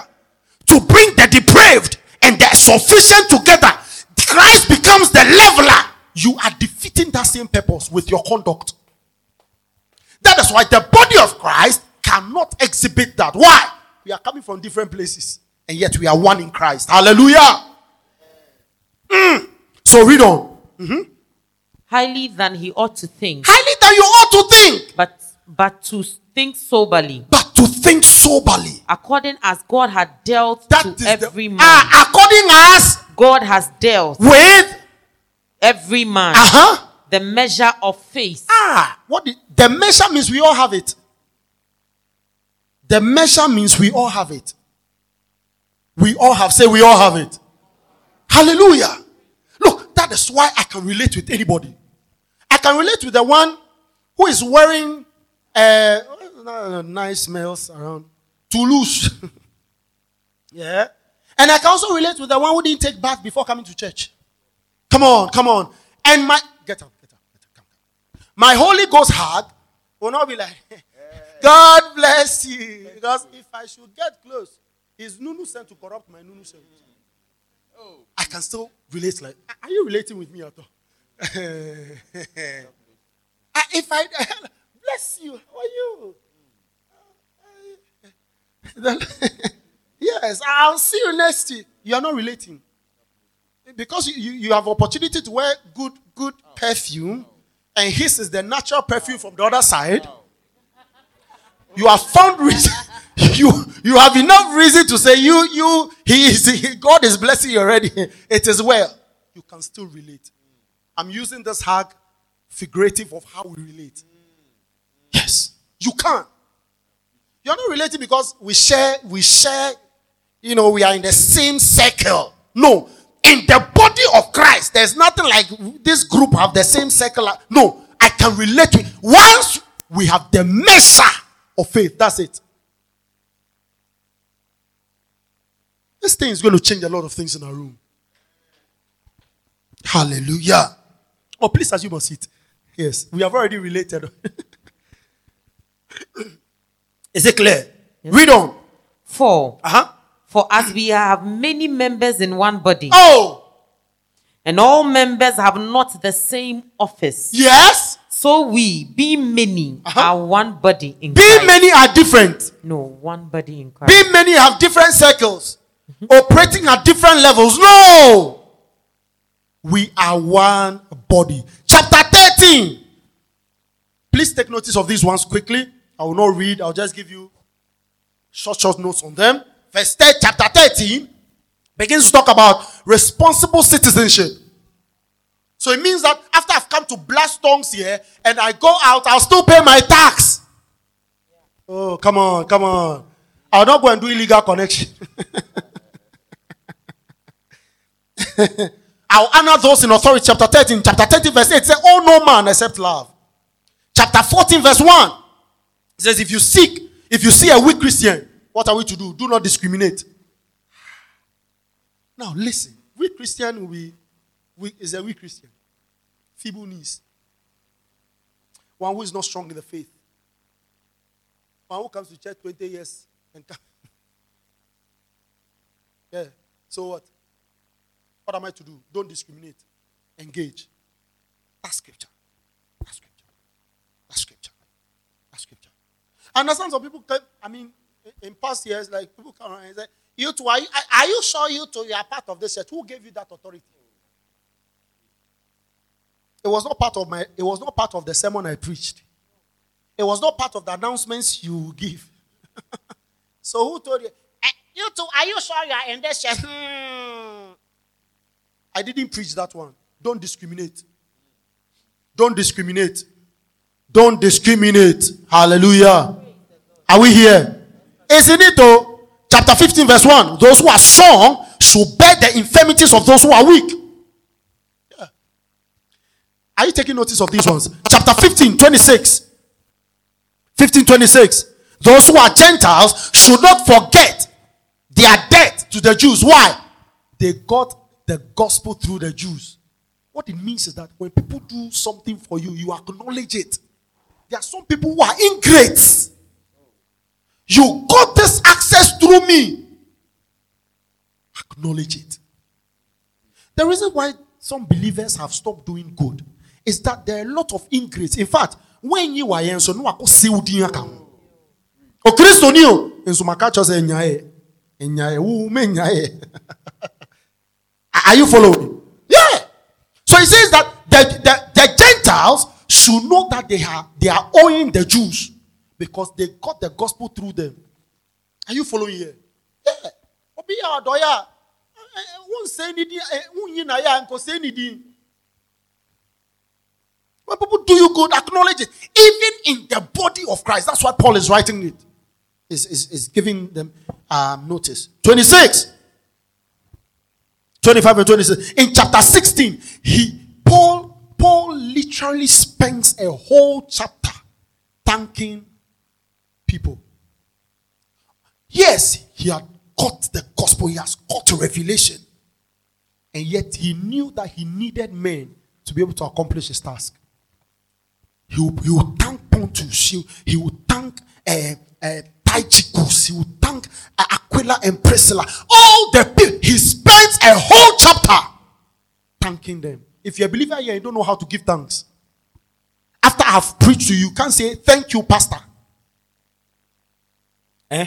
To bring the depraved and the sufficient together. Christ becomes the leveler. You are defeating that same purpose with your conduct. That is why the body of Christ cannot exhibit that. Why? We are coming from different places. And yet we are one in Christ. Hallelujah. Mm. So read on. Mm-hmm. Highly than he ought to think. Highly than you ought to think. But but to think soberly. But to think soberly. According as God had dealt that to every the, man. Uh, according as God has dealt with every man. Uh-huh. The measure of faith. Ah, what the, the measure means we all have it. The measure means we all have it. We all have, say we all have it. Hallelujah. Look, that is why I can relate with anybody. I can relate with the one who is wearing uh, nice smells around Toulouse. Yeah. And I can also relate with the one who didn't take bath before coming to church. Come on, come on. And my, get up, get up, get up, come, come. My Holy Ghost hug will not be like, God bless you. Because if I should get close, his nunu sent to corrupt my nunu sent. Oh. I can still relate like, are you relating with me at all? I, if I bless you, how are you? Yes, I'll see you next week. You are not relating. Because you, you have opportunity to wear good good oh. perfume, oh. and his is the natural perfume from the other side. Oh. You have found reason, you you have enough reason to say you you he is he, God is blessing you already. It is well. You can still relate. I'm using this hug figurative of how we relate. Yes, you can. You're not relating because we share, we share, you know, we are in the same circle. No. In the body of Christ, there's nothing like this group have the same circle. No, I can relate with. Once we have the measure of faith, that's it. This thing is going to change a lot of things in our room. Hallelujah. Oh, please assume a seat. Yes, we have already related. Is it clear? Yes. Read on. For, uh-huh. for as we have many members in one body. Oh! And all members have not the same office. Yes! So we, being many, uh-huh. are one body in Christ. Being many are different. No, one body in Christ. Being many have different circles. Mm-hmm. Operating at different levels. No! We are one body. Chapter thirteen. Please take notice of these ones quickly. I will not read. I'll just give you short, short notes on them. Verse ten, chapter thirteen. begins to talk about responsible citizenship. So it means that after I've come to blast tongues here and I go out, I'll still pay my tax. Oh, come on, come on. I'll not go and do illegal connection. I'll honor those in authority. Chapter thirteen, chapter thirty, verse eight says, "Oh, no man except love." Chapter fourteen, verse one. It says, if you seek, if you see a weak Christian, what are we to do? Do not discriminate. Now listen, weak Christian we, we is a weak Christian. Feeble knees. One who is not strong in the faith. One who comes to church twenty years and come. Yeah. So what? What am I to do? Don't discriminate. Engage. That's scripture. That's scripture. That's scripture. That's scripture. I understand some people, I mean, in past years, like people come around and say, "You two, are you, are you sure you two you are part of this church? Who gave you that authority?" It was not part of my. It was not part of the sermon I preached. It was not part of the announcements you give. So who told you? Eh, you two, are you sure you are in this church? Hmm. I didn't preach that one. Don't discriminate. Don't discriminate. Don't discriminate. Hallelujah. Are we here? Isn't it though? Chapter fifteen, verse one. Those who are strong should bear the infirmities of those who are weak. Yeah. Are you taking notice of these ones? Chapter fifteen, twenty-six. fifteen, twenty-six. Those who are Gentiles should not forget their debt to the Jews. Why? They got the gospel through the Jews. What it means is that when people do something for you, you acknowledge it. There are some people who are ingrates. You got this access through me. Acknowledge it. The reason why some believers have stopped doing good is that there are a lot of ingrates. In fact, when you are in, so no, I go see you come. O Christo niyo, in so makacho se nyae, nyae, u me nyae. Are you following? Yeah. So it says that the, the, the Gentiles should know that they are they are owing the Jews. Because they got the gospel through them. Are you following here? Yeah. When people do you good, acknowledge it. Even in the body of Christ. That's why Paul is writing it. Is is is giving them um, notice. twenty-six. twenty-five and twenty-six. In chapter sixteen, he Paul, Paul literally spends a whole chapter thanking people. Yes, he had caught the gospel. He has caught a revelation. And yet he knew that he needed men to be able to accomplish his task. He would, he would thank Pontus. He, he would thank uh, uh, Tychicus. He would thank uh, Aquila and Priscilla. All the people. He spends a whole chapter thanking them. If you're a believer here, you don't know how to give thanks. After I've preached to you, you can't say, "Thank you, pastor." Eh?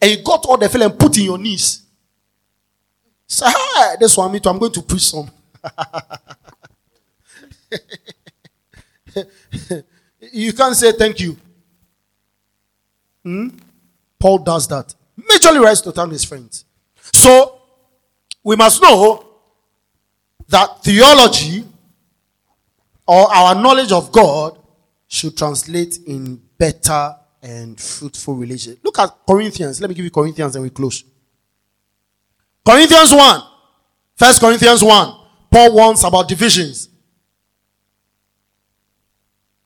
And you got all the feeling put in your knees. Say, "Hi, this one, me too. I'm going to preach some." You can't say thank you. Hmm? Paul does that. Majorly writes to thank his friends. So, we must know that theology or our knowledge of God should translate in better and fruitful relationship. Look at Corinthians. Let me give you Corinthians and we close. Corinthians one. First Corinthians one. Paul warns about divisions.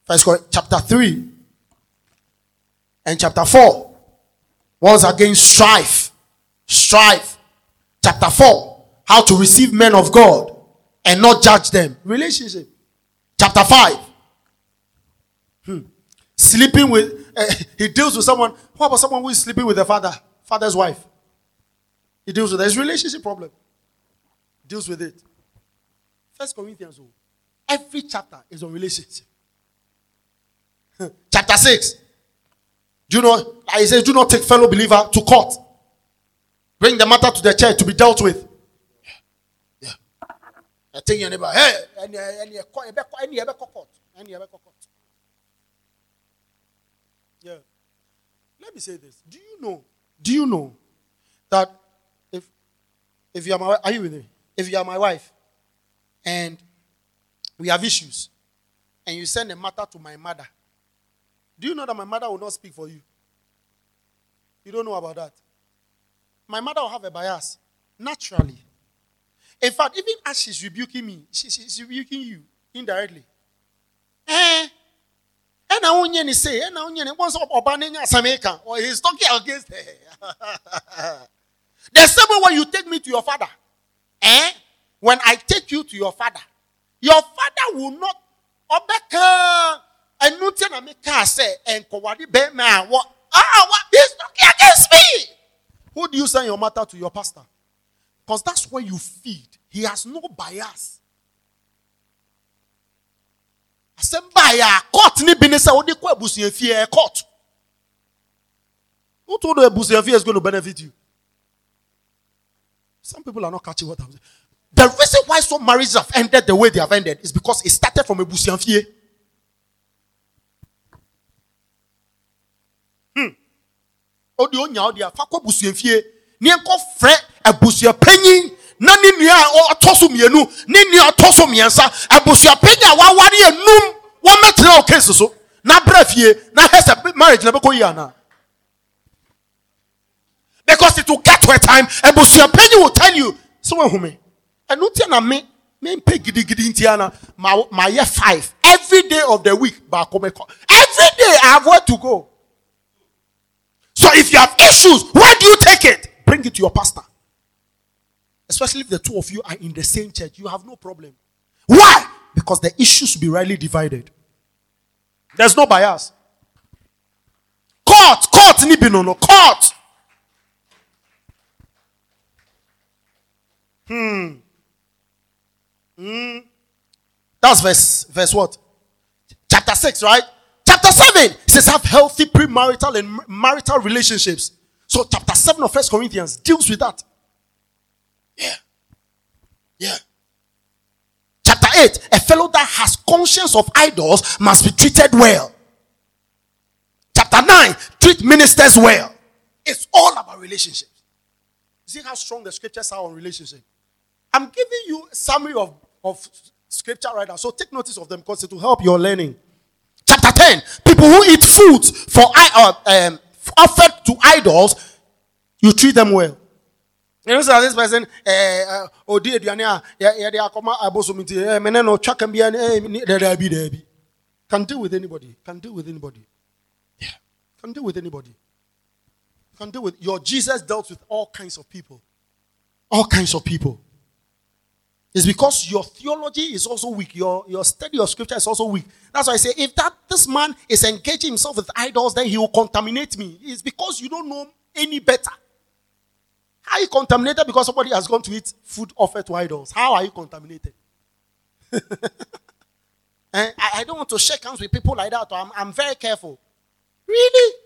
First chapter three and chapter four. Warns against strife. Strife. Chapter four. How to receive men of God and not judge them. Relationship. Chapter five. Hmm. Sleeping with, uh, he deals with someone. What about someone who is sleeping with the father, father's wife? He deals with it. His relationship problem. Deals with it. First Corinthians, every chapter is on relationship. Hmm. Chapter six. Do you know, I say, do not take fellow believer to court. Bring the matter to the church to be dealt with. I tell your neighbor, hey, any any any ever court, any ever court. Yeah. Let me say this. Do you know? Do you know that if If you are my, are you with me? If you are my wife and we have issues and you send a matter to my mother, do you know that my mother will not speak for you? You don't know about that. My mother will have a bias, naturally. In fact, even as she's rebuking me, she, she, she's rebuking you indirectly. Eh? And I only need to say, and I only once Obama is American, or he's talking against her. The same way you take me to your father, eh? When I take you to your father, your father will not Obeka and Nutien America say and Kowadi Be man. What? Ah, what? He's talking against me. Who do you send your matter to? Your pastor? Because that's where you feed. He has no bias. I said, "Bias court ni binesa odi kwa busienfie court." Who told you a busienfie is going to benefit you? Some people are not catching what I'm saying. The reason why some marriages have ended the way they have ended is because it started from a busienfie. Hmm. Odi onya odi afa kwa busienfie. Nienko fre ebusia penyi na ni nua otoso mienu ni nua otoso miensa ebusia penya wa wari enum wo metre o case so na brefie na hese marriage na beko yana, because it will get to a time ebusia penyi will tell you so when home enutia na me me pe gidigidi ntia na my year five every day of the week ba komeko every day I have where to go. So if you have issues, where do you take it? Bring it to your pastor. Especially if the two of you are in the same church, you have no problem. Why? Because the issue should be rightly divided. There's no bias. Court, court, nibinono, court. Hmm. Hmm. That's verse, verse what? Chapter six, right? Chapter seven says have healthy premarital and marital relationships. So chapter seven of First Corinthians deals with that. Yeah. Yeah. Chapter eight, a fellow that has conscience of idols must be treated well. Chapter nine, treat ministers well. It's all about relationships. See how strong the scriptures are on relationships. I'm giving you a summary of, of scripture right now. So take notice of them because it will help your learning. Chapter ten, people who eat foods for uh, um. offered to idols, you treat them well. You know, so this person, eh, oh dear, Diana, yeah, they are come out, no chuck and be an can deal with anybody, can deal with anybody, yeah, can deal with anybody, can deal with your Jesus dealt with all kinds of people, all kinds of people. It's because your theology is also weak. Your, your study of scripture is also weak. That's why I say, if that this man is engaging himself with idols, then he will contaminate me. It's because you don't know any better. How are you contaminated? Because somebody has gone to eat food offered to idols. How are you contaminated? And I, I don't want to shake hands with people like that. I'm, I'm very careful. Really?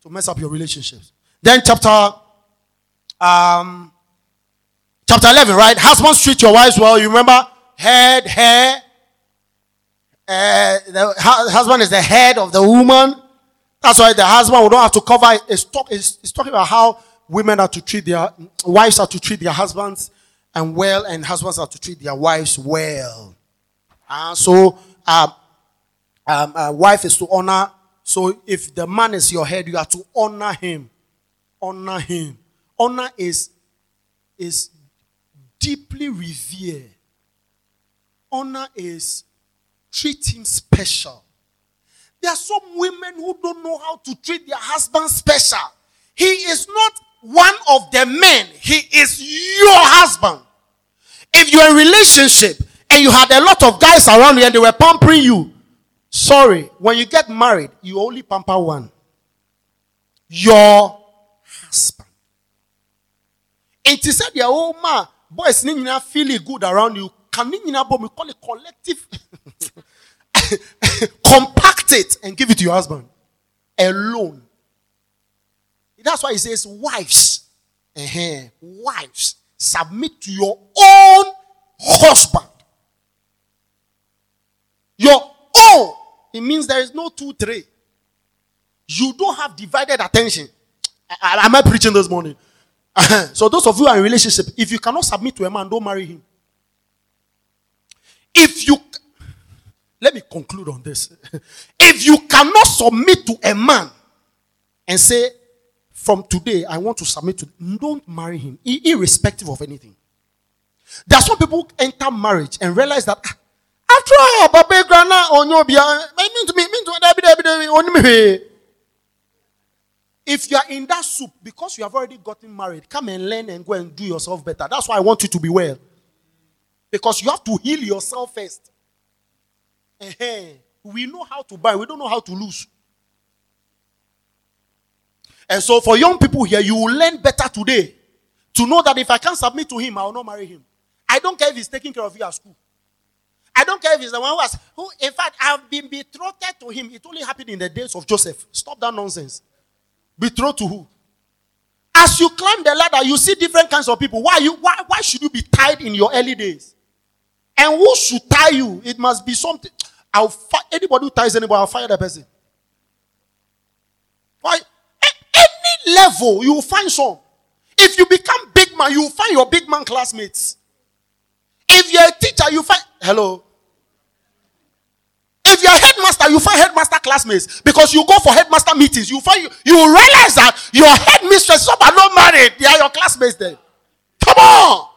To mess up your relationships. Then chapter... Um... Chapter eleven, right? Husbands, treat your wives well. You remember? Head, hair. Uh, the husband is the head of the woman. That's why the husband, we don't have to cover. It's, talk, it's, it's talking about how women are to treat their, wives are to treat their husbands and well, and husbands are to treat their wives well. Uh, so, uh, um, a wife is to honor. So, if the man is your head, you are to honor him. Honor him. Honor is, is deeply revere. Honor is treat him special. There are some women who don't know how to treat their husband special. He is not one of the men. He is your husband. If you're in a relationship and you had a lot of guys around you and they were pampering you, sorry, when you get married, you only pamper one. Your husband. And he said, "Your old man." Boys, you not feeling good around you. Can you not we call it collective? Compact it and give it to your husband alone. That's why he says, "Wives, uh-huh. wives, submit to your own husband." Your own. It means there is no two, three. You don't have divided attention. I, I, am I preaching this morning? So those of you who are in relationship, if you cannot submit to a man, don't marry him. If you, let me conclude on this. If you cannot submit to a man and say, from today, I want to submit to, don't marry him, irrespective of anything. There are some people who enter marriage and realize that, after all, Papa Grana, if you are in that soup, because you have already gotten married, come and learn and go and do yourself better. That's why I want you to be well. Because you have to heal yourself first. We know how to buy, we don't know how to lose. And so for young people here, you will learn better today to know that if I can't submit to him, I will not marry him. I don't care if he's taking care of you at school. I don't care if he's the one who has, who, in fact, I've been betrothed to him. It only happened in the days of Joseph. Stop that nonsense. Betrothed to who? As you climb the ladder, you see different kinds of people. Why you? Why, why should you be tied in your early days? And who should tie you? It must be something. I'll fi- anybody who ties anybody, I'll fire the person. Why? At any level, you will find some. If you become big man, you will find your big man classmates. If you're a teacher, you find... Hello? If you're a headmaster, you find headmaster classmates. Because you go for headmaster meetings. You find you, you will realize that your headmistress are not married. They are your classmates then. Come on!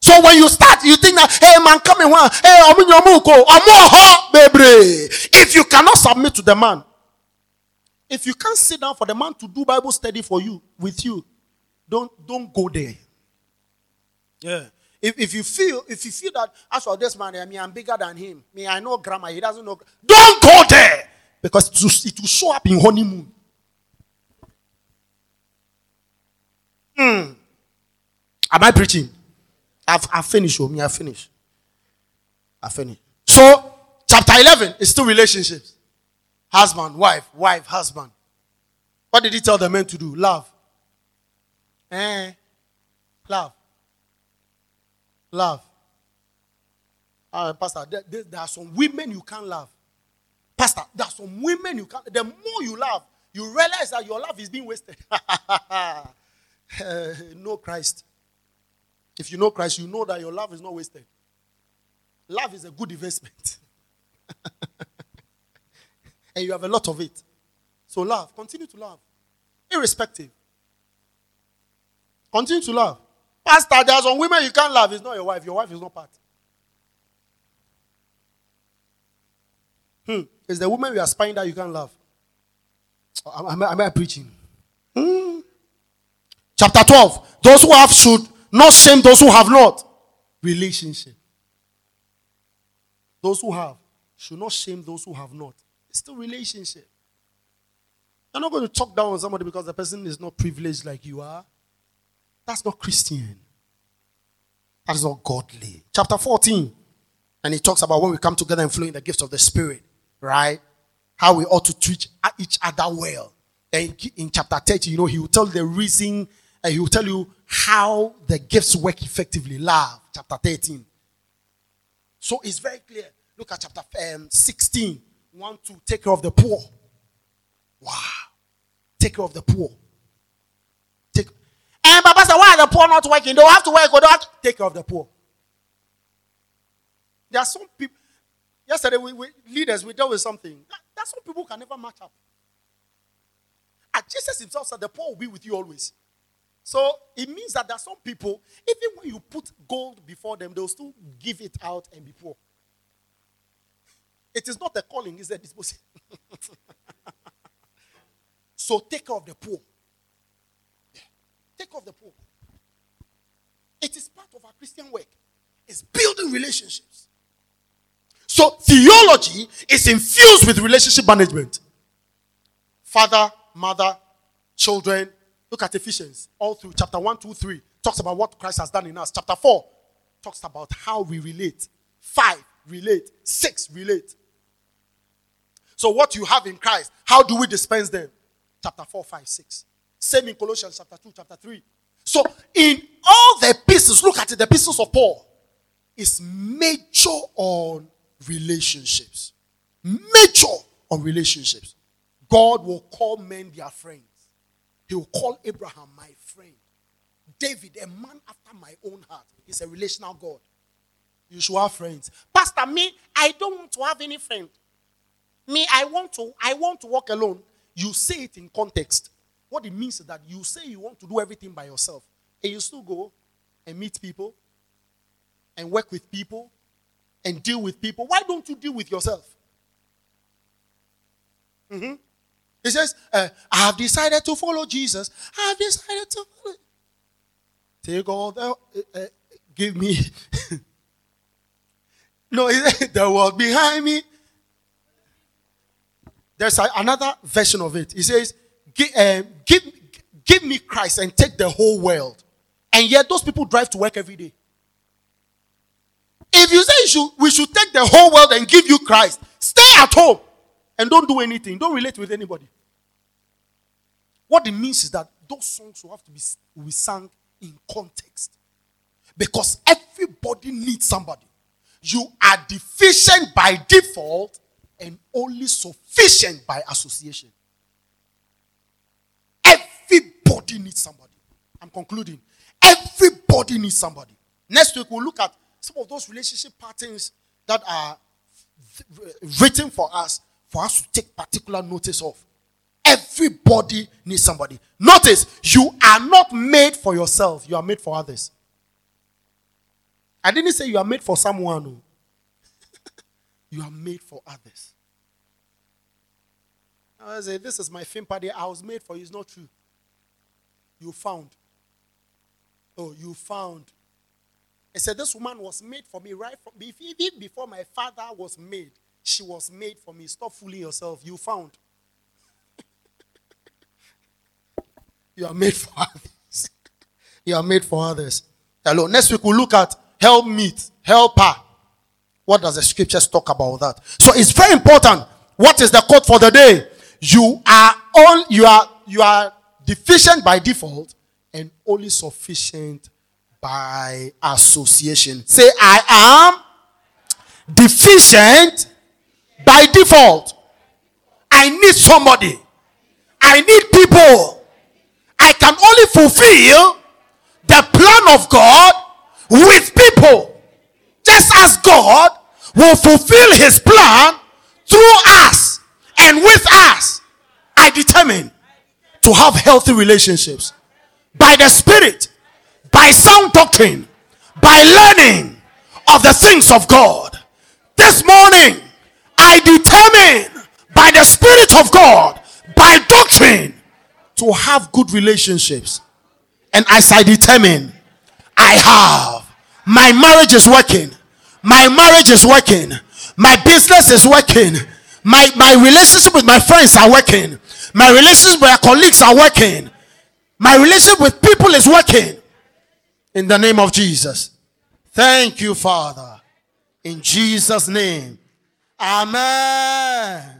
So when you start, you think that, hey man, come in one. Hey, omunyomuko. If you cannot submit to the man, if you can't sit down for the man to do Bible study for you, with you, don't, don't go there. Yeah. If, if you feel if you feel that as for this man, I mean, I'm bigger than him. I mean, I know grammar. He doesn't know. Don't go there because it will, it will show up in honeymoon. Mm. Am I preaching? I've I finished. Oh, me, I finished. I finished. So, chapter eleven is still relationships: husband, wife, wife, husband. What did he tell the men to do? Love. Eh, love. Love. Uh, Pastor, there, there, there are some women you can't love. Pastor, there are some women you can't. The more you love, you realize that your love is being wasted. uh, know Christ. If you know Christ, you know that your love is not wasted. Love is a good investment. And you have a lot of it. So love. Continue to love. Irrespective. Continue to love. Pastor, there are some women you can't love. It's not your wife. Your wife is not part. Hmm. It's the woman you are spying that you can't love. Am I, am I preaching? Hmm. Chapter twelve. Those who have should not shame those who have not. Relationship. Those who have should not shame those who have not. It's still relationship. You're not going to talk down on somebody because the person is not privileged like you are. That's not Christian. That's not godly. Chapter fourteen. And it talks about when we come together and flow in the gifts of the Spirit. Right? How we ought to treat each other well. And in chapter thirty, you know, he will tell the reason. And he will tell you how the gifts work effectively. Love. Chapter thirteen. So it's very clear. Look at chapter um, sixteen. One, two. Take care of the poor. Wow. Take care of the poor. And Papa said, why are the poor not working? They don't have to work. Or they don't have to take care of the poor. There are some people. Yesterday, we, we leaders, we dealt with something. That, that's some people can never match up. And Jesus himself said, the poor will be with you always. So, it means that there are some people, even when you put gold before them, they'll still give it out and be poor. It is not a calling, it's a disposition. So, take care of the poor. Take off the poor. It is part of our Christian work. It's building relationships. So theology is infused with relationship management. Father, mother, children. Look at Ephesians. All through chapter one, two, three. Talks about what Christ has done in us. Chapter four. Talks about how we relate. five. Relate. six. Relate. So what you have in Christ. How do we dispense them? Chapter four, five, six. Same in Colossians chapter two, chapter three. So, in all the pieces, look at it, the pieces of Paul, is major on relationships. Major on relationships. God will call men their friends. He will call Abraham my friend. David, a man after my own heart. He's a relational God. You should have friends. Pastor, me, I don't want to have any friend. Me, I want to, I want to walk alone. You say it in context. What it means is that you say you want to do everything by yourself. And you still go and meet people and work with people and deal with people. Why don't you deal with yourself? Mm-hmm. It says, uh, I have decided to follow Jesus. I have decided to follow. Take all the, uh, uh, give me. No, the world behind me. There's a, another version of it. It says, Gi, uh, give, give me Christ and take the whole world. And yet those people drive to work every day. If you say you should, we should take the whole world and give you Christ, stay at home and don't do anything. Don't relate with anybody. What it means is that those songs will have to be, will be sung in context. Because everybody needs somebody. You are deficient by default and only sufficient by association. Everybody needs somebody. I'm concluding. Everybody needs somebody. Next week we'll look at some of those relationship patterns that are written for us, for us to take particular notice of. Everybody needs somebody. Notice, you are not made for yourself. You are made for others. I didn't say you are made for someone. No. You are made for others. I say, this is my film party. I was made for you. It's not true. You found. Oh, you found. I said, this woman was made for me right from, even before my father was made. She was made for me. Stop fooling yourself. You found. You are made for others. You are made for others. Hello. Next week we'll look at help meet, helper. What does the scriptures talk about that? So it's very important. What is the quote for the day? You are all you are you are deficient by default and only sufficient by association. Say, I am deficient by default. I need somebody. I need people. I can only fulfill the plan of God with people. Just as God will fulfill his plan through us and with us, I determine to have healthy relationships by the Spirit, by sound doctrine, by learning of the things of God. This morning, I determine by the Spirit of God, by doctrine, to have good relationships. And as I determine, I have. My marriage is working. My marriage is working. My business is working. My, my relationship with my friends are working. My relationship with my colleagues are working. My relationship with people is working. In the name of Jesus. Thank you, Father. In Jesus' name. Amen.